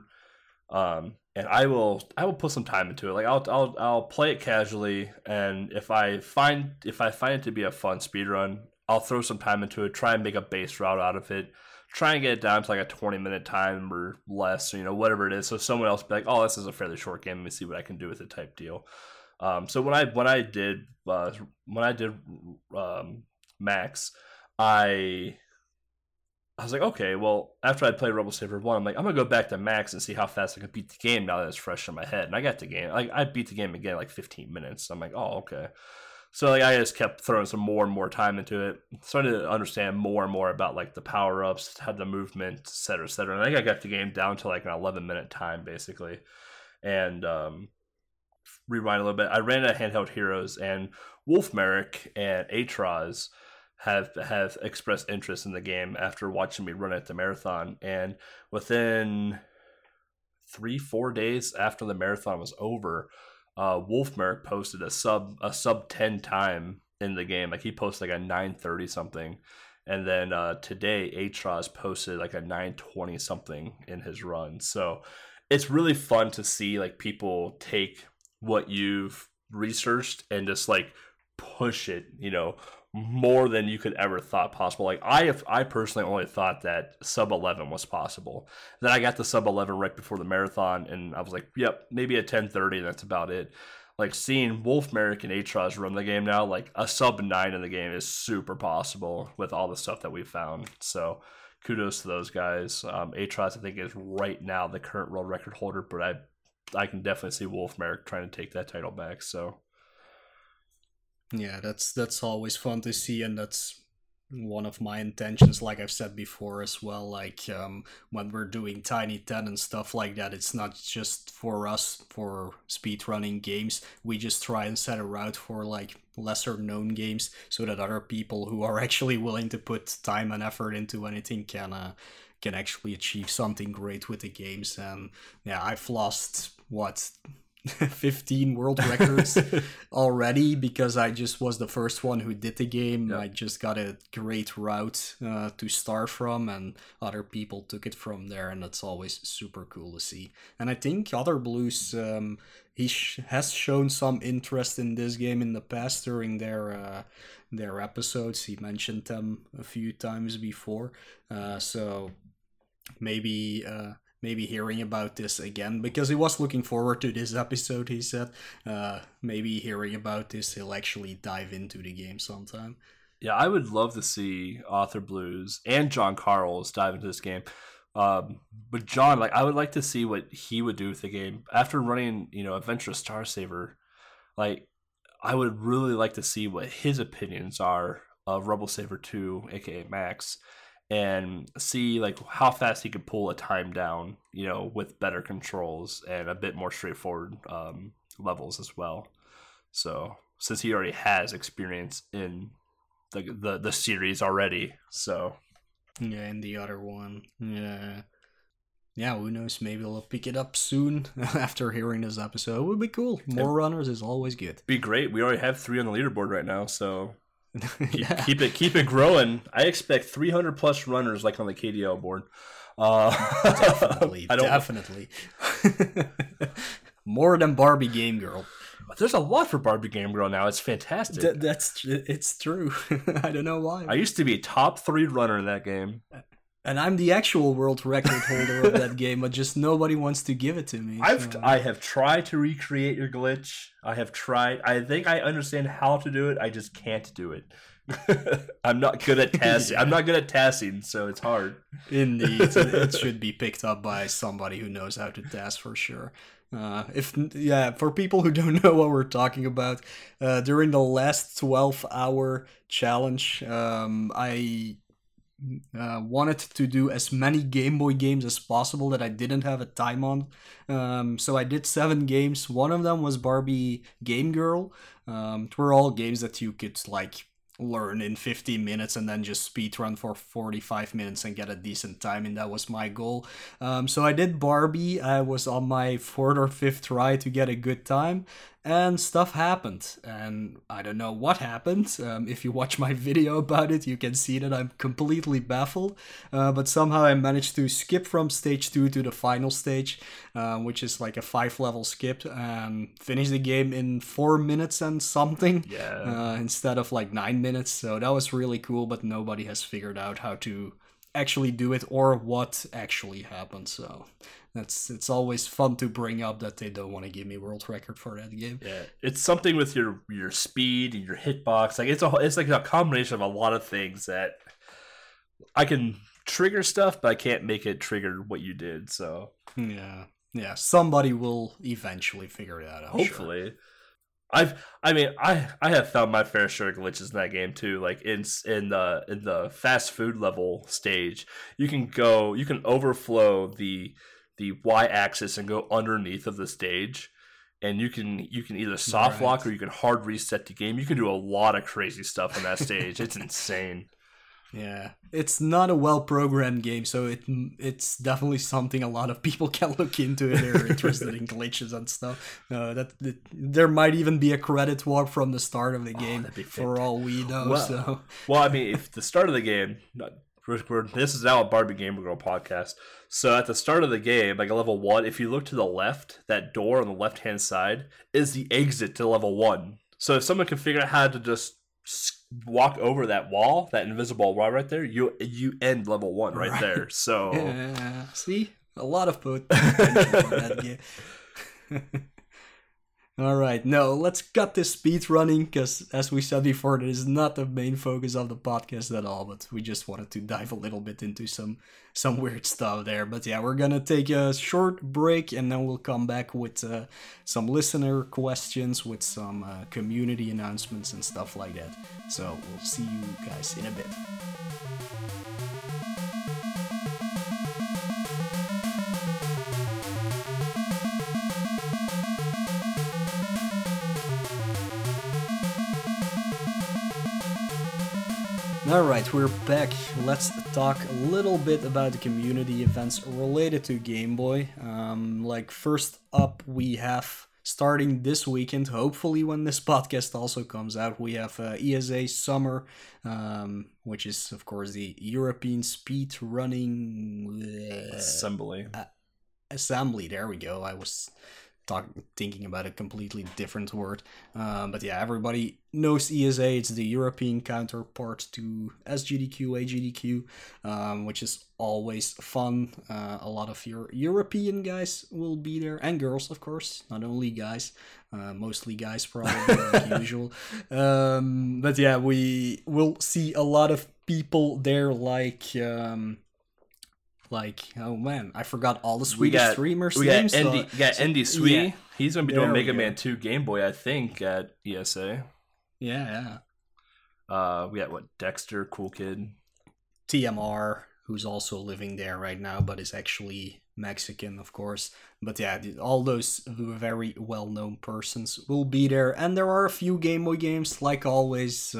and I will put some time into it. Like I'll play it casually, and if I find it to be a fun speedrun, I'll throw some time into it, try and make a base route out of it, try and get it down to like a 20-minute time or less, or, you know, whatever it is. So someone else be like, oh, this is a fairly short game. Let me see what I can do with it type deal. So when I did Max, I was like, okay, well, after I played Rebel Saber 1, I'm like, I'm going to go back to Max and see how fast I can beat the game now that it's fresh in my head. And I got the game. Like I beat the game again in like 15 minutes. I'm like, oh, okay. So like I just kept throwing some more and more time into it, started to understand more and more about like the power ups, how the movement, et cetera, et cetera. And I think I got the game down to like an 11-minute time basically, and rewind a little bit. I ran out of Handheld Heroes, and Wolf Merrick and Atraz have expressed interest in the game after watching me run at the marathon, and within 3-4 days after the marathon was over. Wolfmerk posted a sub 10 time in the game. Like he posted like a 9:30 something, and then today Atraz posted like a 9:20 something in his run. So it's really fun to see like people take what you've researched and just like push it, you know, more than you could ever thought possible. Like I personally only thought that sub 11 was possible. Then I got the sub 11 right before the marathon, and I was like, yep, maybe a 10:30, and that's about it. like seeing Wolf Merrick and Atros run the game now, like a sub-9 in the game is super possible with all the stuff that we've found. So kudos to those guys. Atros, I think, is right now the current world record holder, but I can definitely see Wolf Merrick trying to take that title back. So yeah, that's always fun to see, and that's one of my intentions, like I've said before as well, like when we're doing Tiny 10 and stuff like that, it's not just for us for speedrunning games. We just try and set a route for like lesser known games so that other people who are actually willing to put time and effort into anything can actually achieve something great with the games. And yeah, I've lost, what, 15 world records already because I just was the first one who did the game. Yep. I just got a great route to start from, and other people took it from there, and that's always super cool to see. And I think Other Blues, he has shown some interest in this game in the past during their episodes. He mentioned them a few times before, so maybe hearing about this again, because he was looking forward to this episode, he said. Maybe hearing about this, he'll actually dive into the game sometime. Yeah, I would love to see Author Blues and John Carles dive into this game. But John, like, I would like to see what he would do with the game. After running, Adventure Star Saver, like, I would really like to see what his opinions are of Rebel Saver 2, aka Max, and see like how fast he could pull a time down, with better controls and a bit more straightforward levels as well. So since he already has experience in the series already, so yeah, and the other one, yeah, who knows? Maybe I'll pick it up soon after hearing this episode. It would be cool. More runners is always good. Be great. We already have 3 on the leaderboard right now, so. Yeah. Keep it growing. I expect 300 plus runners like on the KDL board. Definitely. More than Barbie Game Girl. There's a lot for Barbie Game Girl now. It's fantastic. It's true. I don't know why. I used to be a top 3 runner in that game. And I'm the actual world record holder of that game, but just nobody wants to give it to me. I have tried to recreate your glitch. I have tried. I think I understand how to do it. I just can't do it. I'm not good at tassing. Yeah. I'm not good at tassing, so it's hard. Indeed. It should be picked up by somebody who knows how to tass for sure. For people who don't know what we're talking about, during the last 12-hour challenge, I wanted to do as many Game Boy games as possible that I didn't have a time on. So I did 7 games. One of them was Barbie Game Girl. It were all games that you could like learn in 15 minutes and then just speedrun for 45 minutes and get a decent time, and that was my goal. So I did Barbie. I was on my 4th or 5th try to get a good time, and stuff happened, and I don't know what happened. If you watch my video about it, you can see that I'm completely baffled, but somehow I managed to skip from stage 2 to the final stage, which is like a 5-level skip, and finish the game in 4 minutes and something, instead of like 9 minutes, so that was really cool, but nobody has figured out how to actually do it or what actually happened. So it's always fun to bring up that they don't want to give me world record for that game. Yeah, it's something with your speed and your hitbox. Like it's like a combination of a lot of things that I can trigger stuff, but I can't make it trigger what you did. So yeah, somebody will eventually figure that out. Hopefully. Sure. I have found my fair share of glitches in that game too. Like in the fast food level stage, you can overflow the Y axis and go underneath of the stage, and you can either soft lock or you can hard reset the game. You can do a lot of crazy stuff on that stage. It's insane. Yeah, it's not a well-programmed game, so it's definitely something a lot of people can look into if they're interested in glitches and stuff. There might even be a credit warp from the start of the game, for all we know. Well, I mean, if the start of the game, this is now a Barbie Game Girl podcast, so at the start of the game, like a level 1, if you look to the left, that door on the left-hand side is the exit to level 1. So if someone can figure out how to just walk over that wall, that invisible wall right there, you end level 1 right there. So yeah. See, a lot of potential for that game. Alright, no, let's cut this speedrunning, because as we said before, that is not the main focus of the podcast at all, but we just wanted to dive a little bit into some weird stuff there. But yeah, we're gonna take a short break, and then we'll come back with some listener questions, with some community announcements and stuff like that. So we'll see you guys in a bit. Alright, we're back. Let's talk a little bit about the community events related to Game Boy. First up, we have, starting this weekend, hopefully when this podcast also comes out, we have ESA Summer, which is, of course, the European Speedrunning Assembly. There we go. I was thinking about a completely different word, but yeah, everybody knows ESA. It's the European counterpart to SGDQ, AGDQ, which is always fun. A lot of your European guys will be there, and girls, of course, not only guys, mostly guys probably, like usual. But yeah, we will see a lot of people there, like, oh man, I forgot all the Swedish streamers' names. We got Andy Sweet. Yeah. He's going to be doing Mega Man 2 Game Boy, I think, at ESA. Yeah. We got, Dexter, Cool Kid. TMR, who's also living there right now, but is actually Mexican, of course. But yeah, all those very well-known persons will be there. And there are a few Game Boy games, like always.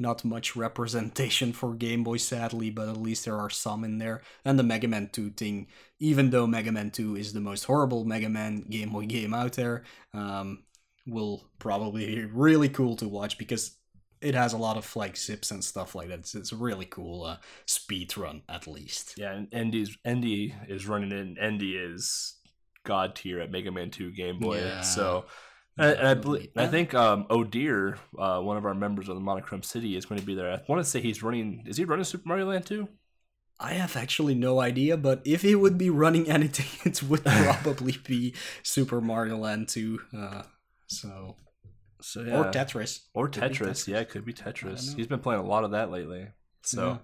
Not much representation for Game Boy, sadly, but at least there are some in there. And the Mega Man 2 thing, even though Mega Man 2 is the most horrible Mega Man Game Boy game out there, will probably be really cool to watch, because it has a lot of zips and stuff like that. It's a really cool speed run, at least. Yeah, and Andy is running it, and Andy is god tier at Mega Man 2 Game Boy, yeah. So... I think Odeer, one of our members of the Monochrome City, is going to be there. I want to say he's running... Is he running Super Mario Land 2? I have actually no idea, but if he would be running anything, it would probably be Super Mario Land 2. Yeah. Or Tetris. Or Tetris. It could be Tetris. He's been playing a lot of that lately. So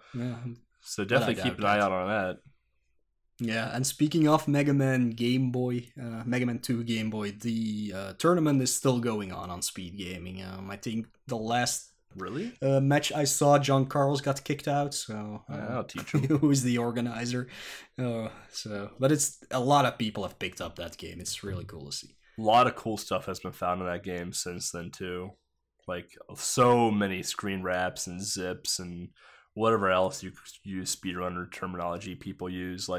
definitely keep an eye out on that. Yeah, and speaking of Mega Man Game Boy, Mega Man 2 Game Boy, the tournament is still going on Speed Gaming. I think the last match I saw, John Carlos got kicked out, so I'll teach him who's the organizer. But it's a lot of people have picked up that game. It's really cool to see. A lot of cool stuff has been found in that game since then too, so many screen wraps and zips and whatever else you use speedrunner terminology people use,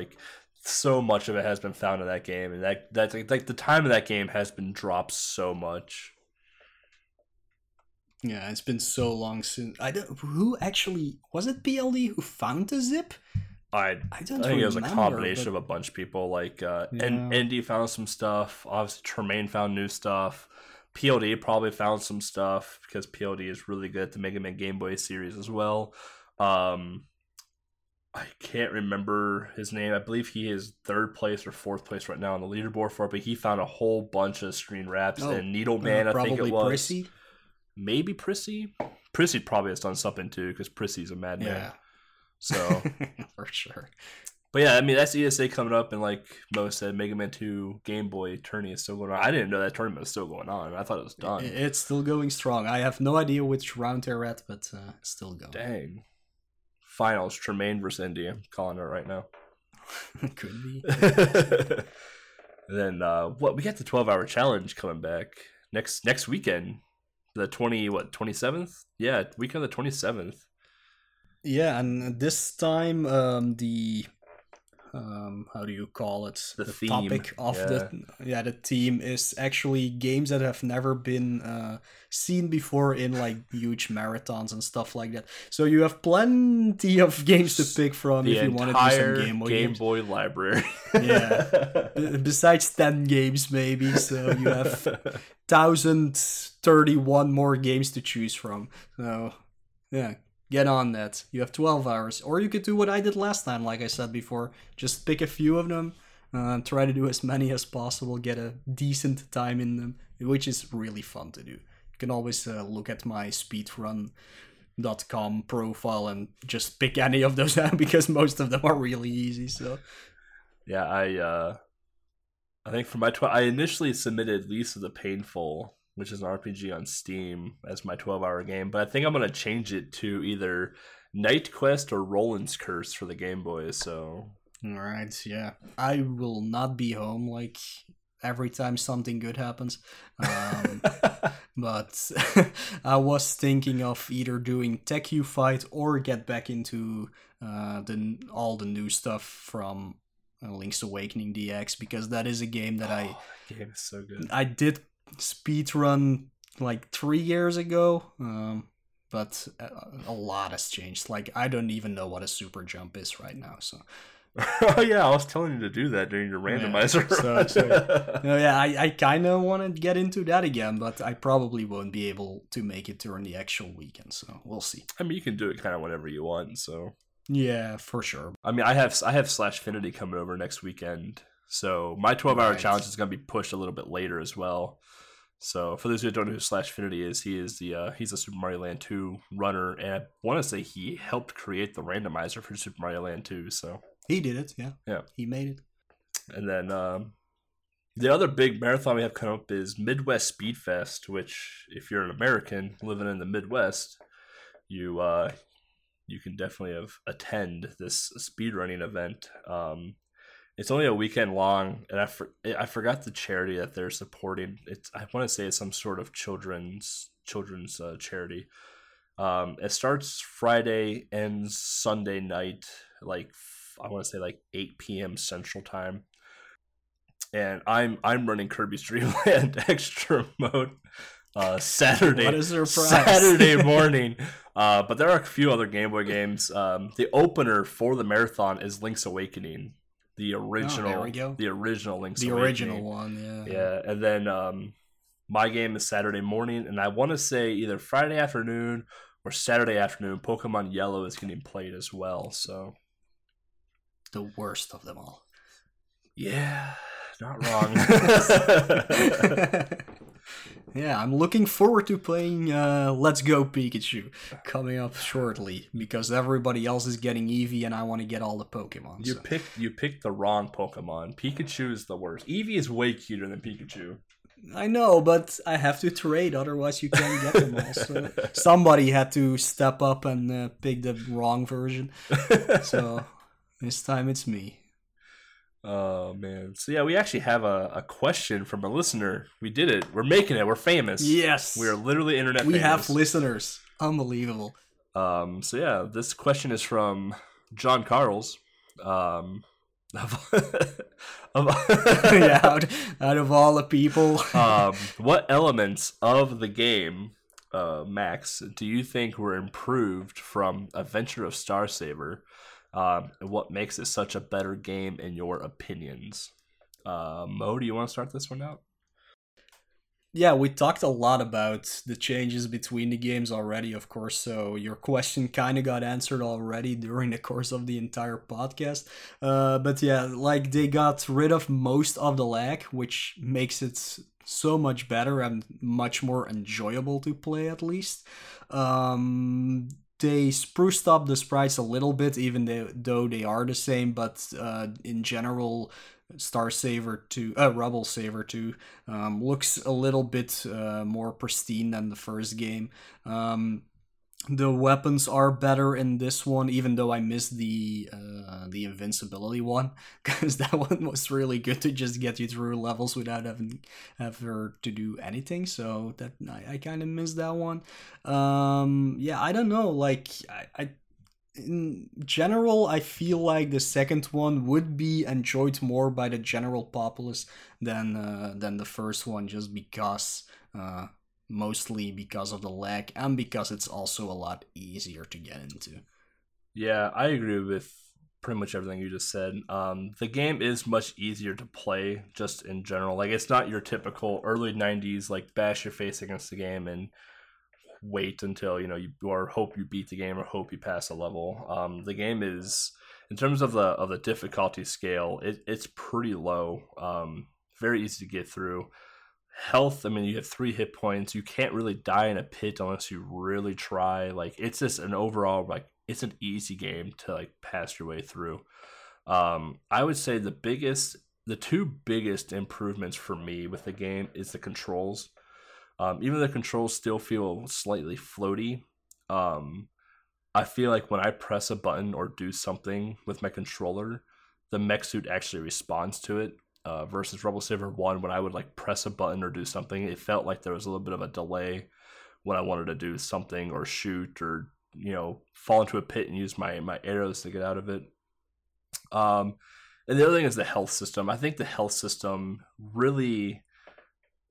so much of it has been found in that game, and that's the time of that game has been dropped so much. Yeah, it's been so long since was it BLD who found the zip? I think it was a combination of a bunch of people, Andy found some stuff, obviously Tremaine found new stuff. PLD probably found some stuff, because PLD is really good at the Mega Man Game Boy series as well. I can't remember his name. I believe he is third place or fourth place right now on the leaderboard for it, but he found a whole bunch of screen wraps and Needleman, I think it was. Prissy? Maybe Prissy? Prissy probably has done something too, because Prissy's a madman. Yeah. So for sure. But yeah, I mean, that's ESA coming up, and like Mo said, Mega Man 2 Game Boy tourney is still going on. I didn't know that tournament was still going on. I thought it was done. It's still going strong. I have no idea which round they're at, but it's still going. Dang. Finals, Tremaine versus India. I'm calling it right now. Could be. Then we got the 12-hour challenge coming back next weekend. The 27th? Yeah, weekend of the 27th. Yeah, and this time how do you call it? The theme. Topic of the theme is actually games that have never been seen before in huge marathons and stuff like that. So you have plenty of games to pick from if you want to do some Game Boy library. Yeah, besides 10 games maybe. So you have 1,031 more games to choose from. So yeah. Get on that. You have 12 hours. Or you could do what I did last time, like I said before. Just pick a few of them Try to do as many as possible, get a decent time in them, which is really fun to do. You can always look at my speedrun.com profile and just pick any of those out because most of them are really easy. So yeah, I think for my I initially submitted Least of the Painful, which is an RPG on Steam, as my 12-hour game, but I think I'm going to change it to either Night Quest or Roland's Curse for the Game Boy, so... Alright, yeah. I will not be home, like, every time something good happens, but I was thinking of either doing Tekkyu Fight or get back into all the new stuff from Link's Awakening DX, because that is a game that that game is so good. I did speedrun like 3 years ago, but a lot has changed. Like, I don't even know what a super jump is right now, so... Oh yeah, I was telling you to do that during your randomizer. Yeah, so, yeah, I kind of want to get into that again, but I probably won't be able to make it during the actual weekend, so we'll see. I mean, you can do it kind of whenever you want, so... Yeah, for sure. I mean, I have Slashfinity coming over next weekend, so my 12-hour challenge is going to be pushed a little bit later as well. So for those who don't know who Slashfinity is, he is he's a Super Mario Land 2 runner, and I want to say he helped create the randomizer for Super Mario Land 2, so... He did it, yeah. Yeah. He made it. And then the other big marathon we have coming up is Midwest Speedfest, which if you're an American living in the Midwest, you can definitely attend this speedrunning event. It's only a weekend long, and I forgot the charity that they're supporting. I want to say it's some sort of children's charity. It starts Friday, ends Sunday night, like I want to say like 8 p.m. Central Time, and I'm running Kirby's Dream Land Extra Mode Saturday. What a surprise. Saturday morning. But there are a few other Game Boy games. The opener for the marathon is Link's Awakening, the original Link's Awakening. The original one, yeah. Yeah, and then my game is Saturday morning, and I want to say either Friday afternoon or Saturday afternoon, Pokemon Yellow is getting played as well, so. The worst of them all. Yeah, not wrong. Yeah, I'm looking forward to playing Let's Go Pikachu coming up shortly because everybody else is getting Eevee and I want to get all the Pokemon. You picked the wrong Pokemon. Pikachu is the worst. Eevee is way cuter than Pikachu. I know, but I have to trade, otherwise you can't get them all. So somebody had to step up and pick the wrong version. So... This time it's me. Oh, man. So, yeah, we actually have a question from a listener. We did it. We're making it. We're famous. Yes. We are literally internet famous. We have listeners. Unbelievable. So, yeah, this question is from John Carls. Yeah, out of all the people. What elements of the game, Max, do you think were improved from Adventure of Star Saber? What makes it such a better game in your opinions? Mo, do you want to start this one out? Yeah, we talked a lot about the changes between the games already, of course, so your question kind of got answered already during the course of the entire podcast. But yeah, like they got rid of most of the lag, which makes it so much better and much more enjoyable to play at least. They spruced up the sprites a little bit, even though they are the same, but in general, Rubble Saver 2 looks a little bit more pristine than the first game. The weapons are better in this one, even though I missed the invincibility one, because that one was really good to just get you through levels without having ever to do anything. So that I kind of missed that one. Yeah, I don't know. Like I in general, I feel like the second one would be enjoyed more by the general populace than the first one, just because. Mostly because of the lag and because it's also a lot easier to get into. Yeah, I agree with pretty much everything you just said. The game is much easier to play just in general. Like, it's not your typical early 90s, like, bash your face against the game and wait until, you know, you or hope you beat the game or hope you pass a level. The game is... in terms of the difficulty scale, it's pretty low. Very easy to get through. Health, I mean, you have 3 hit points. You can't really die in a pit unless you really try. Like, it's just an overall, like, it's an easy game to, like, pass your way through. I would say the 2 biggest improvements for me with the game is the controls. Even the controls still feel slightly floaty. I feel like when I press a button or do something with my controller, the mech suit actually responds to it. Versus Rebel Saber 1, when I would like press a button or do something, it felt like there was a little bit of a delay when I wanted to do something or shoot or, you know, fall into a pit and use my arrows to get out of it. And the other thing is the health system. I think the health system really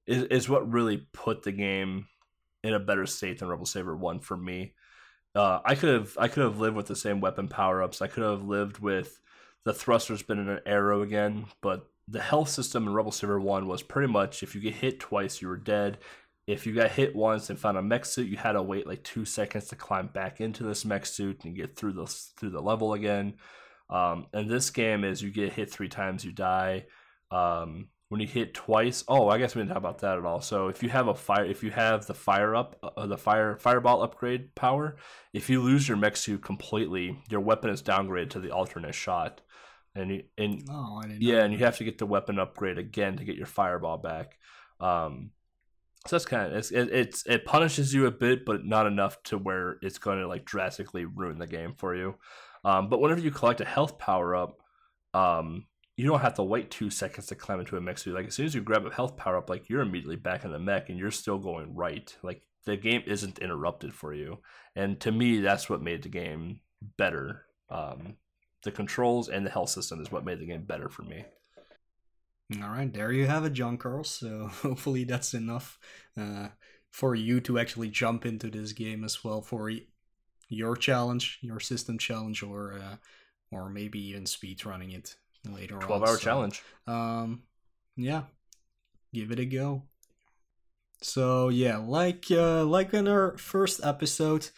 is what really put the game in a better state than Rebel Saber 1 for me. I could have lived with the same weapon power-ups. I could have lived with the thruster's been in an arrow again, but the health system in Rebel Saber 1 was pretty much if you get hit twice, you were dead. If you got hit once and found a mech suit, you had to wait like 2 seconds to climb back into this mech suit and get through the level again. And this game is you get hit 3 times, you die. When you hit twice, I guess we didn't talk about that at all. So if you have the fireball upgrade power, if you lose your mech suit completely, your weapon is downgraded to the alternate shot. And you have to get the weapon upgrade again to get your fireball back. So that's kind of it punishes you a bit, but not enough to where it's going to like drastically ruin the game for you. But whenever you collect a health power up, you don't have to wait 2 seconds to climb into a mech suit. Like as soon as you grab a health power up, like you're immediately back in the mech and you're still going right. Like the game isn't interrupted for you. And to me, that's what made the game better. The controls and the health system is what made the game better for me. All right, there you have it, John Carl. So hopefully that's enough for you to actually jump into this game as well for your challenge, your system challenge, or maybe even speedrunning it later on. 12-hour challenge. Give it a go. So yeah, like in our first episode,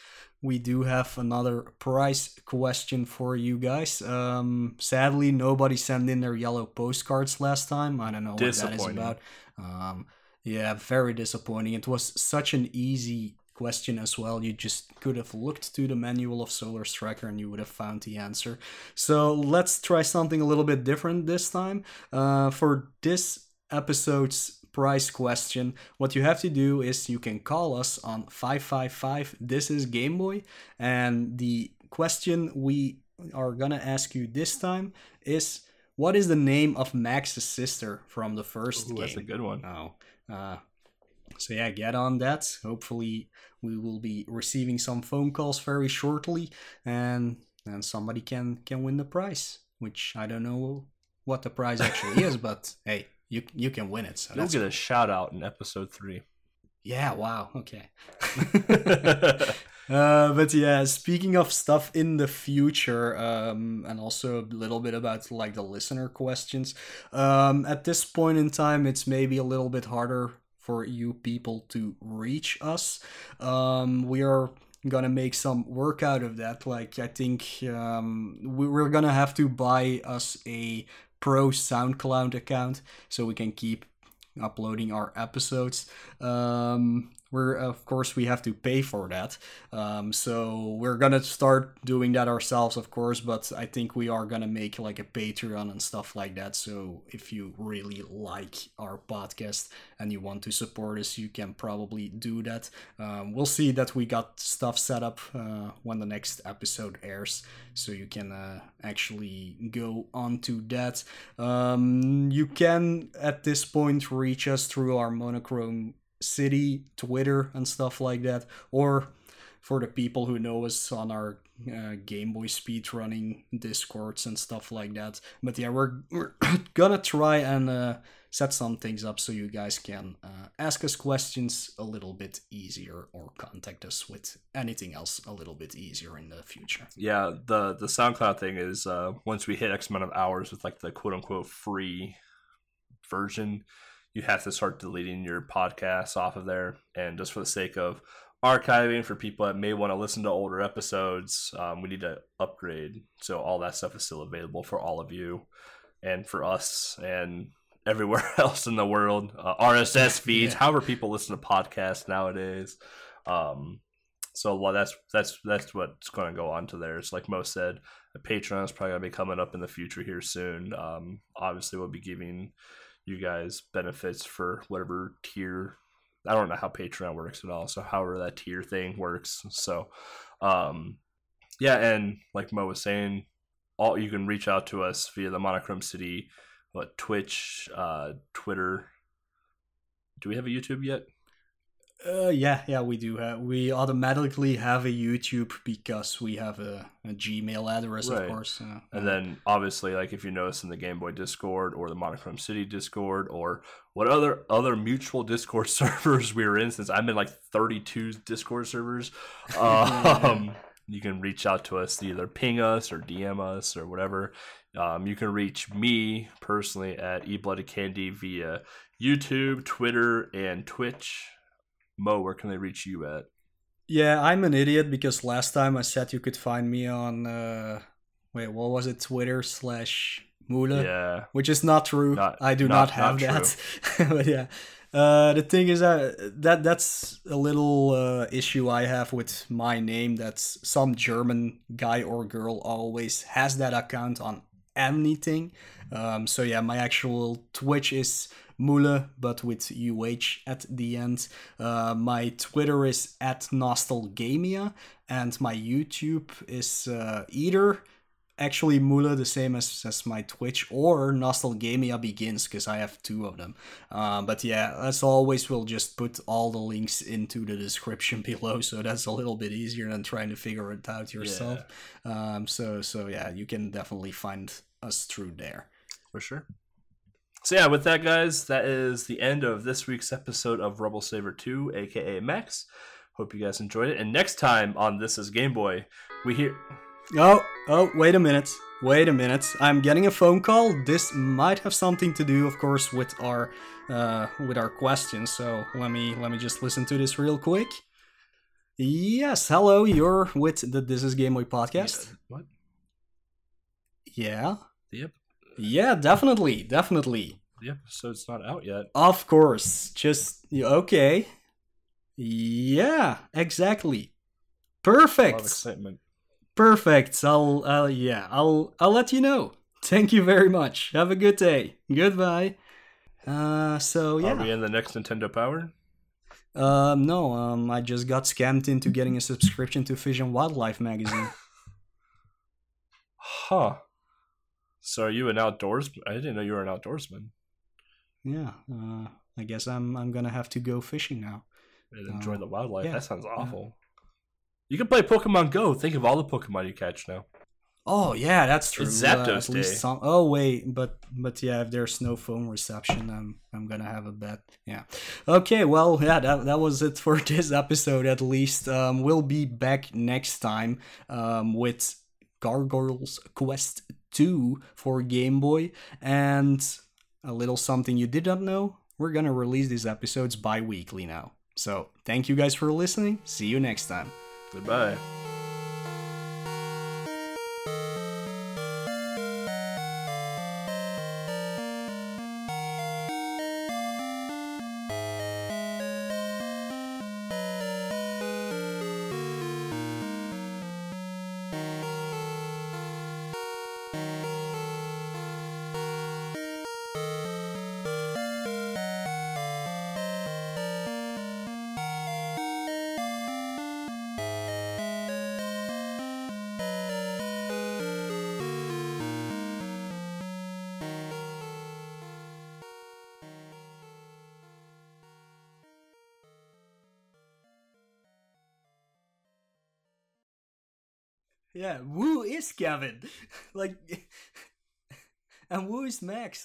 we do have another prize question for you guys. Sadly, nobody sent in their yellow postcards last time. I don't know what that is about. Very disappointing. It was such an easy question as well. You just could have looked to the manual of Solar's Tracker and you would have found the answer. So let's try something a little bit different this time. For this episode's prize question, what you have to do is you can call us on 555 This Is Game Boy, and the question we are gonna ask you this time is, what is the name of Max's sister from the first game? That's a good one. Get on that. Hopefully we will be receiving some phone calls very shortly, and somebody can win the prize, which I don't know what the prize actually is, but hey, You can win it. So you'll get a shout out in episode 3. Yeah, wow. Okay. But yeah, speaking of stuff in the future, and also a little bit about like the listener questions, at this point in time, it's maybe a little bit harder for you people to reach us. We are gonna make some work out of that. Like I think we're gonna have to buy us a Pro SoundCloud account so we can keep uploading our episodes. We have to pay for that. So we're gonna start doing that ourselves, of course, but I think we are gonna make like a Patreon and stuff like that. So if you really like our podcast and you want to support us, you can probably do that. We'll see that we got stuff set up when the next episode airs, so you can actually go on to that. You can at this point reach us through our Monochrome City Twitter and stuff like that, or for the people who know us on our Game Boy speedrunning Discords and stuff like that. But yeah, we're gonna try and set some things up so you guys can ask us questions a little bit easier, or contact us with anything else a little bit easier in the future. Yeah, the SoundCloud thing is once we hit X amount of hours with like the quote unquote free version, you have to start deleting your podcasts off of there. And just for the sake of archiving for people that may want to listen to older episodes. We need to upgrade. So all that stuff is still available for all of you and for us and everywhere else in the world. RSS feeds, however people listen to podcasts nowadays. So that's what's going to go on to there. It's like Mo said, the Patreon is probably going to be coming up in the future here soon. Obviously, we'll be giving you guys benefits for whatever tier. I don't know how Patreon works at all, so however that tier thing works. So, and like Mo was saying, you can reach out to us via the Monochrome City, Twitch, Twitter. Do we have a YouTube yet? Yeah, we do. We automatically have a YouTube because we have a Gmail address, right. Of course. And then, obviously, like if you notice in the Game Boy Discord or the Monochrome City Discord or what other mutual Discord servers we were in, since I'm in like 32 Discord servers, you can reach out to us, either ping us or DM us or whatever. You can reach me personally at eBloodedCandy via YouTube, Twitter, and Twitch. Mo, where can they reach you at? Yeah, I'm an idiot because last time I said you could find me on, Twitter/Mule? Yeah. Which is not true. I do not have that. But yeah. The thing is that's a little issue I have with my name. That's some German guy or girl always has that account on anything. My actual Twitch is Mule, but with UH at the end. My Twitter is @Nostalgamia, and my YouTube is either actually Mule, the same as my Twitch, or Nostalgamia Begins, because I have two of them. As always, we'll just put all the links into the description below, so that's a little bit easier than trying to figure it out yourself. Yeah. You can definitely find us through there. For sure. So yeah, with that, guys, that is the end of this week's episode of Rubble Saver 2, a.k.a. Max. Hope you guys enjoyed it. And next time on This is Game Boy, we hear... Oh, wait a minute. I'm getting a phone call. This might have something to do, of course, with our questions. So let me just listen to this real quick. Yes, hello, you're with the This is Game Boy podcast. What? Yeah? Yep. Yeah, definitely. The episode's not out yet. Of course. Just, okay. Yeah, exactly. Perfect. A lot of excitement. Perfect. I'll let you know. Thank you very much. Have a good day. Goodbye. Are we in the next Nintendo Power? No. I just got scammed into getting a subscription to Fish and Wildlife magazine. Huh. So are you an outdoorsman? I didn't know you were an outdoorsman. Yeah, I guess I'm gonna have to go fishing now. And enjoy the wildlife. Yeah, that sounds awful. You can play Pokemon Go. Think of all the Pokemon you catch now. Oh yeah, that's true. It's Zapdos Day. If there's no phone reception, I'm gonna have a bet. Yeah. Okay. Well, yeah, that was it for this episode. At least we'll be back next time with Gargoyle's Quest 2 for Game Boy, and a little something you did not know, we're gonna release these episodes bi-weekly now. So thank you guys for listening. See you next time. Goodbye. Yeah, Woo is Kevin. And Woo is Max.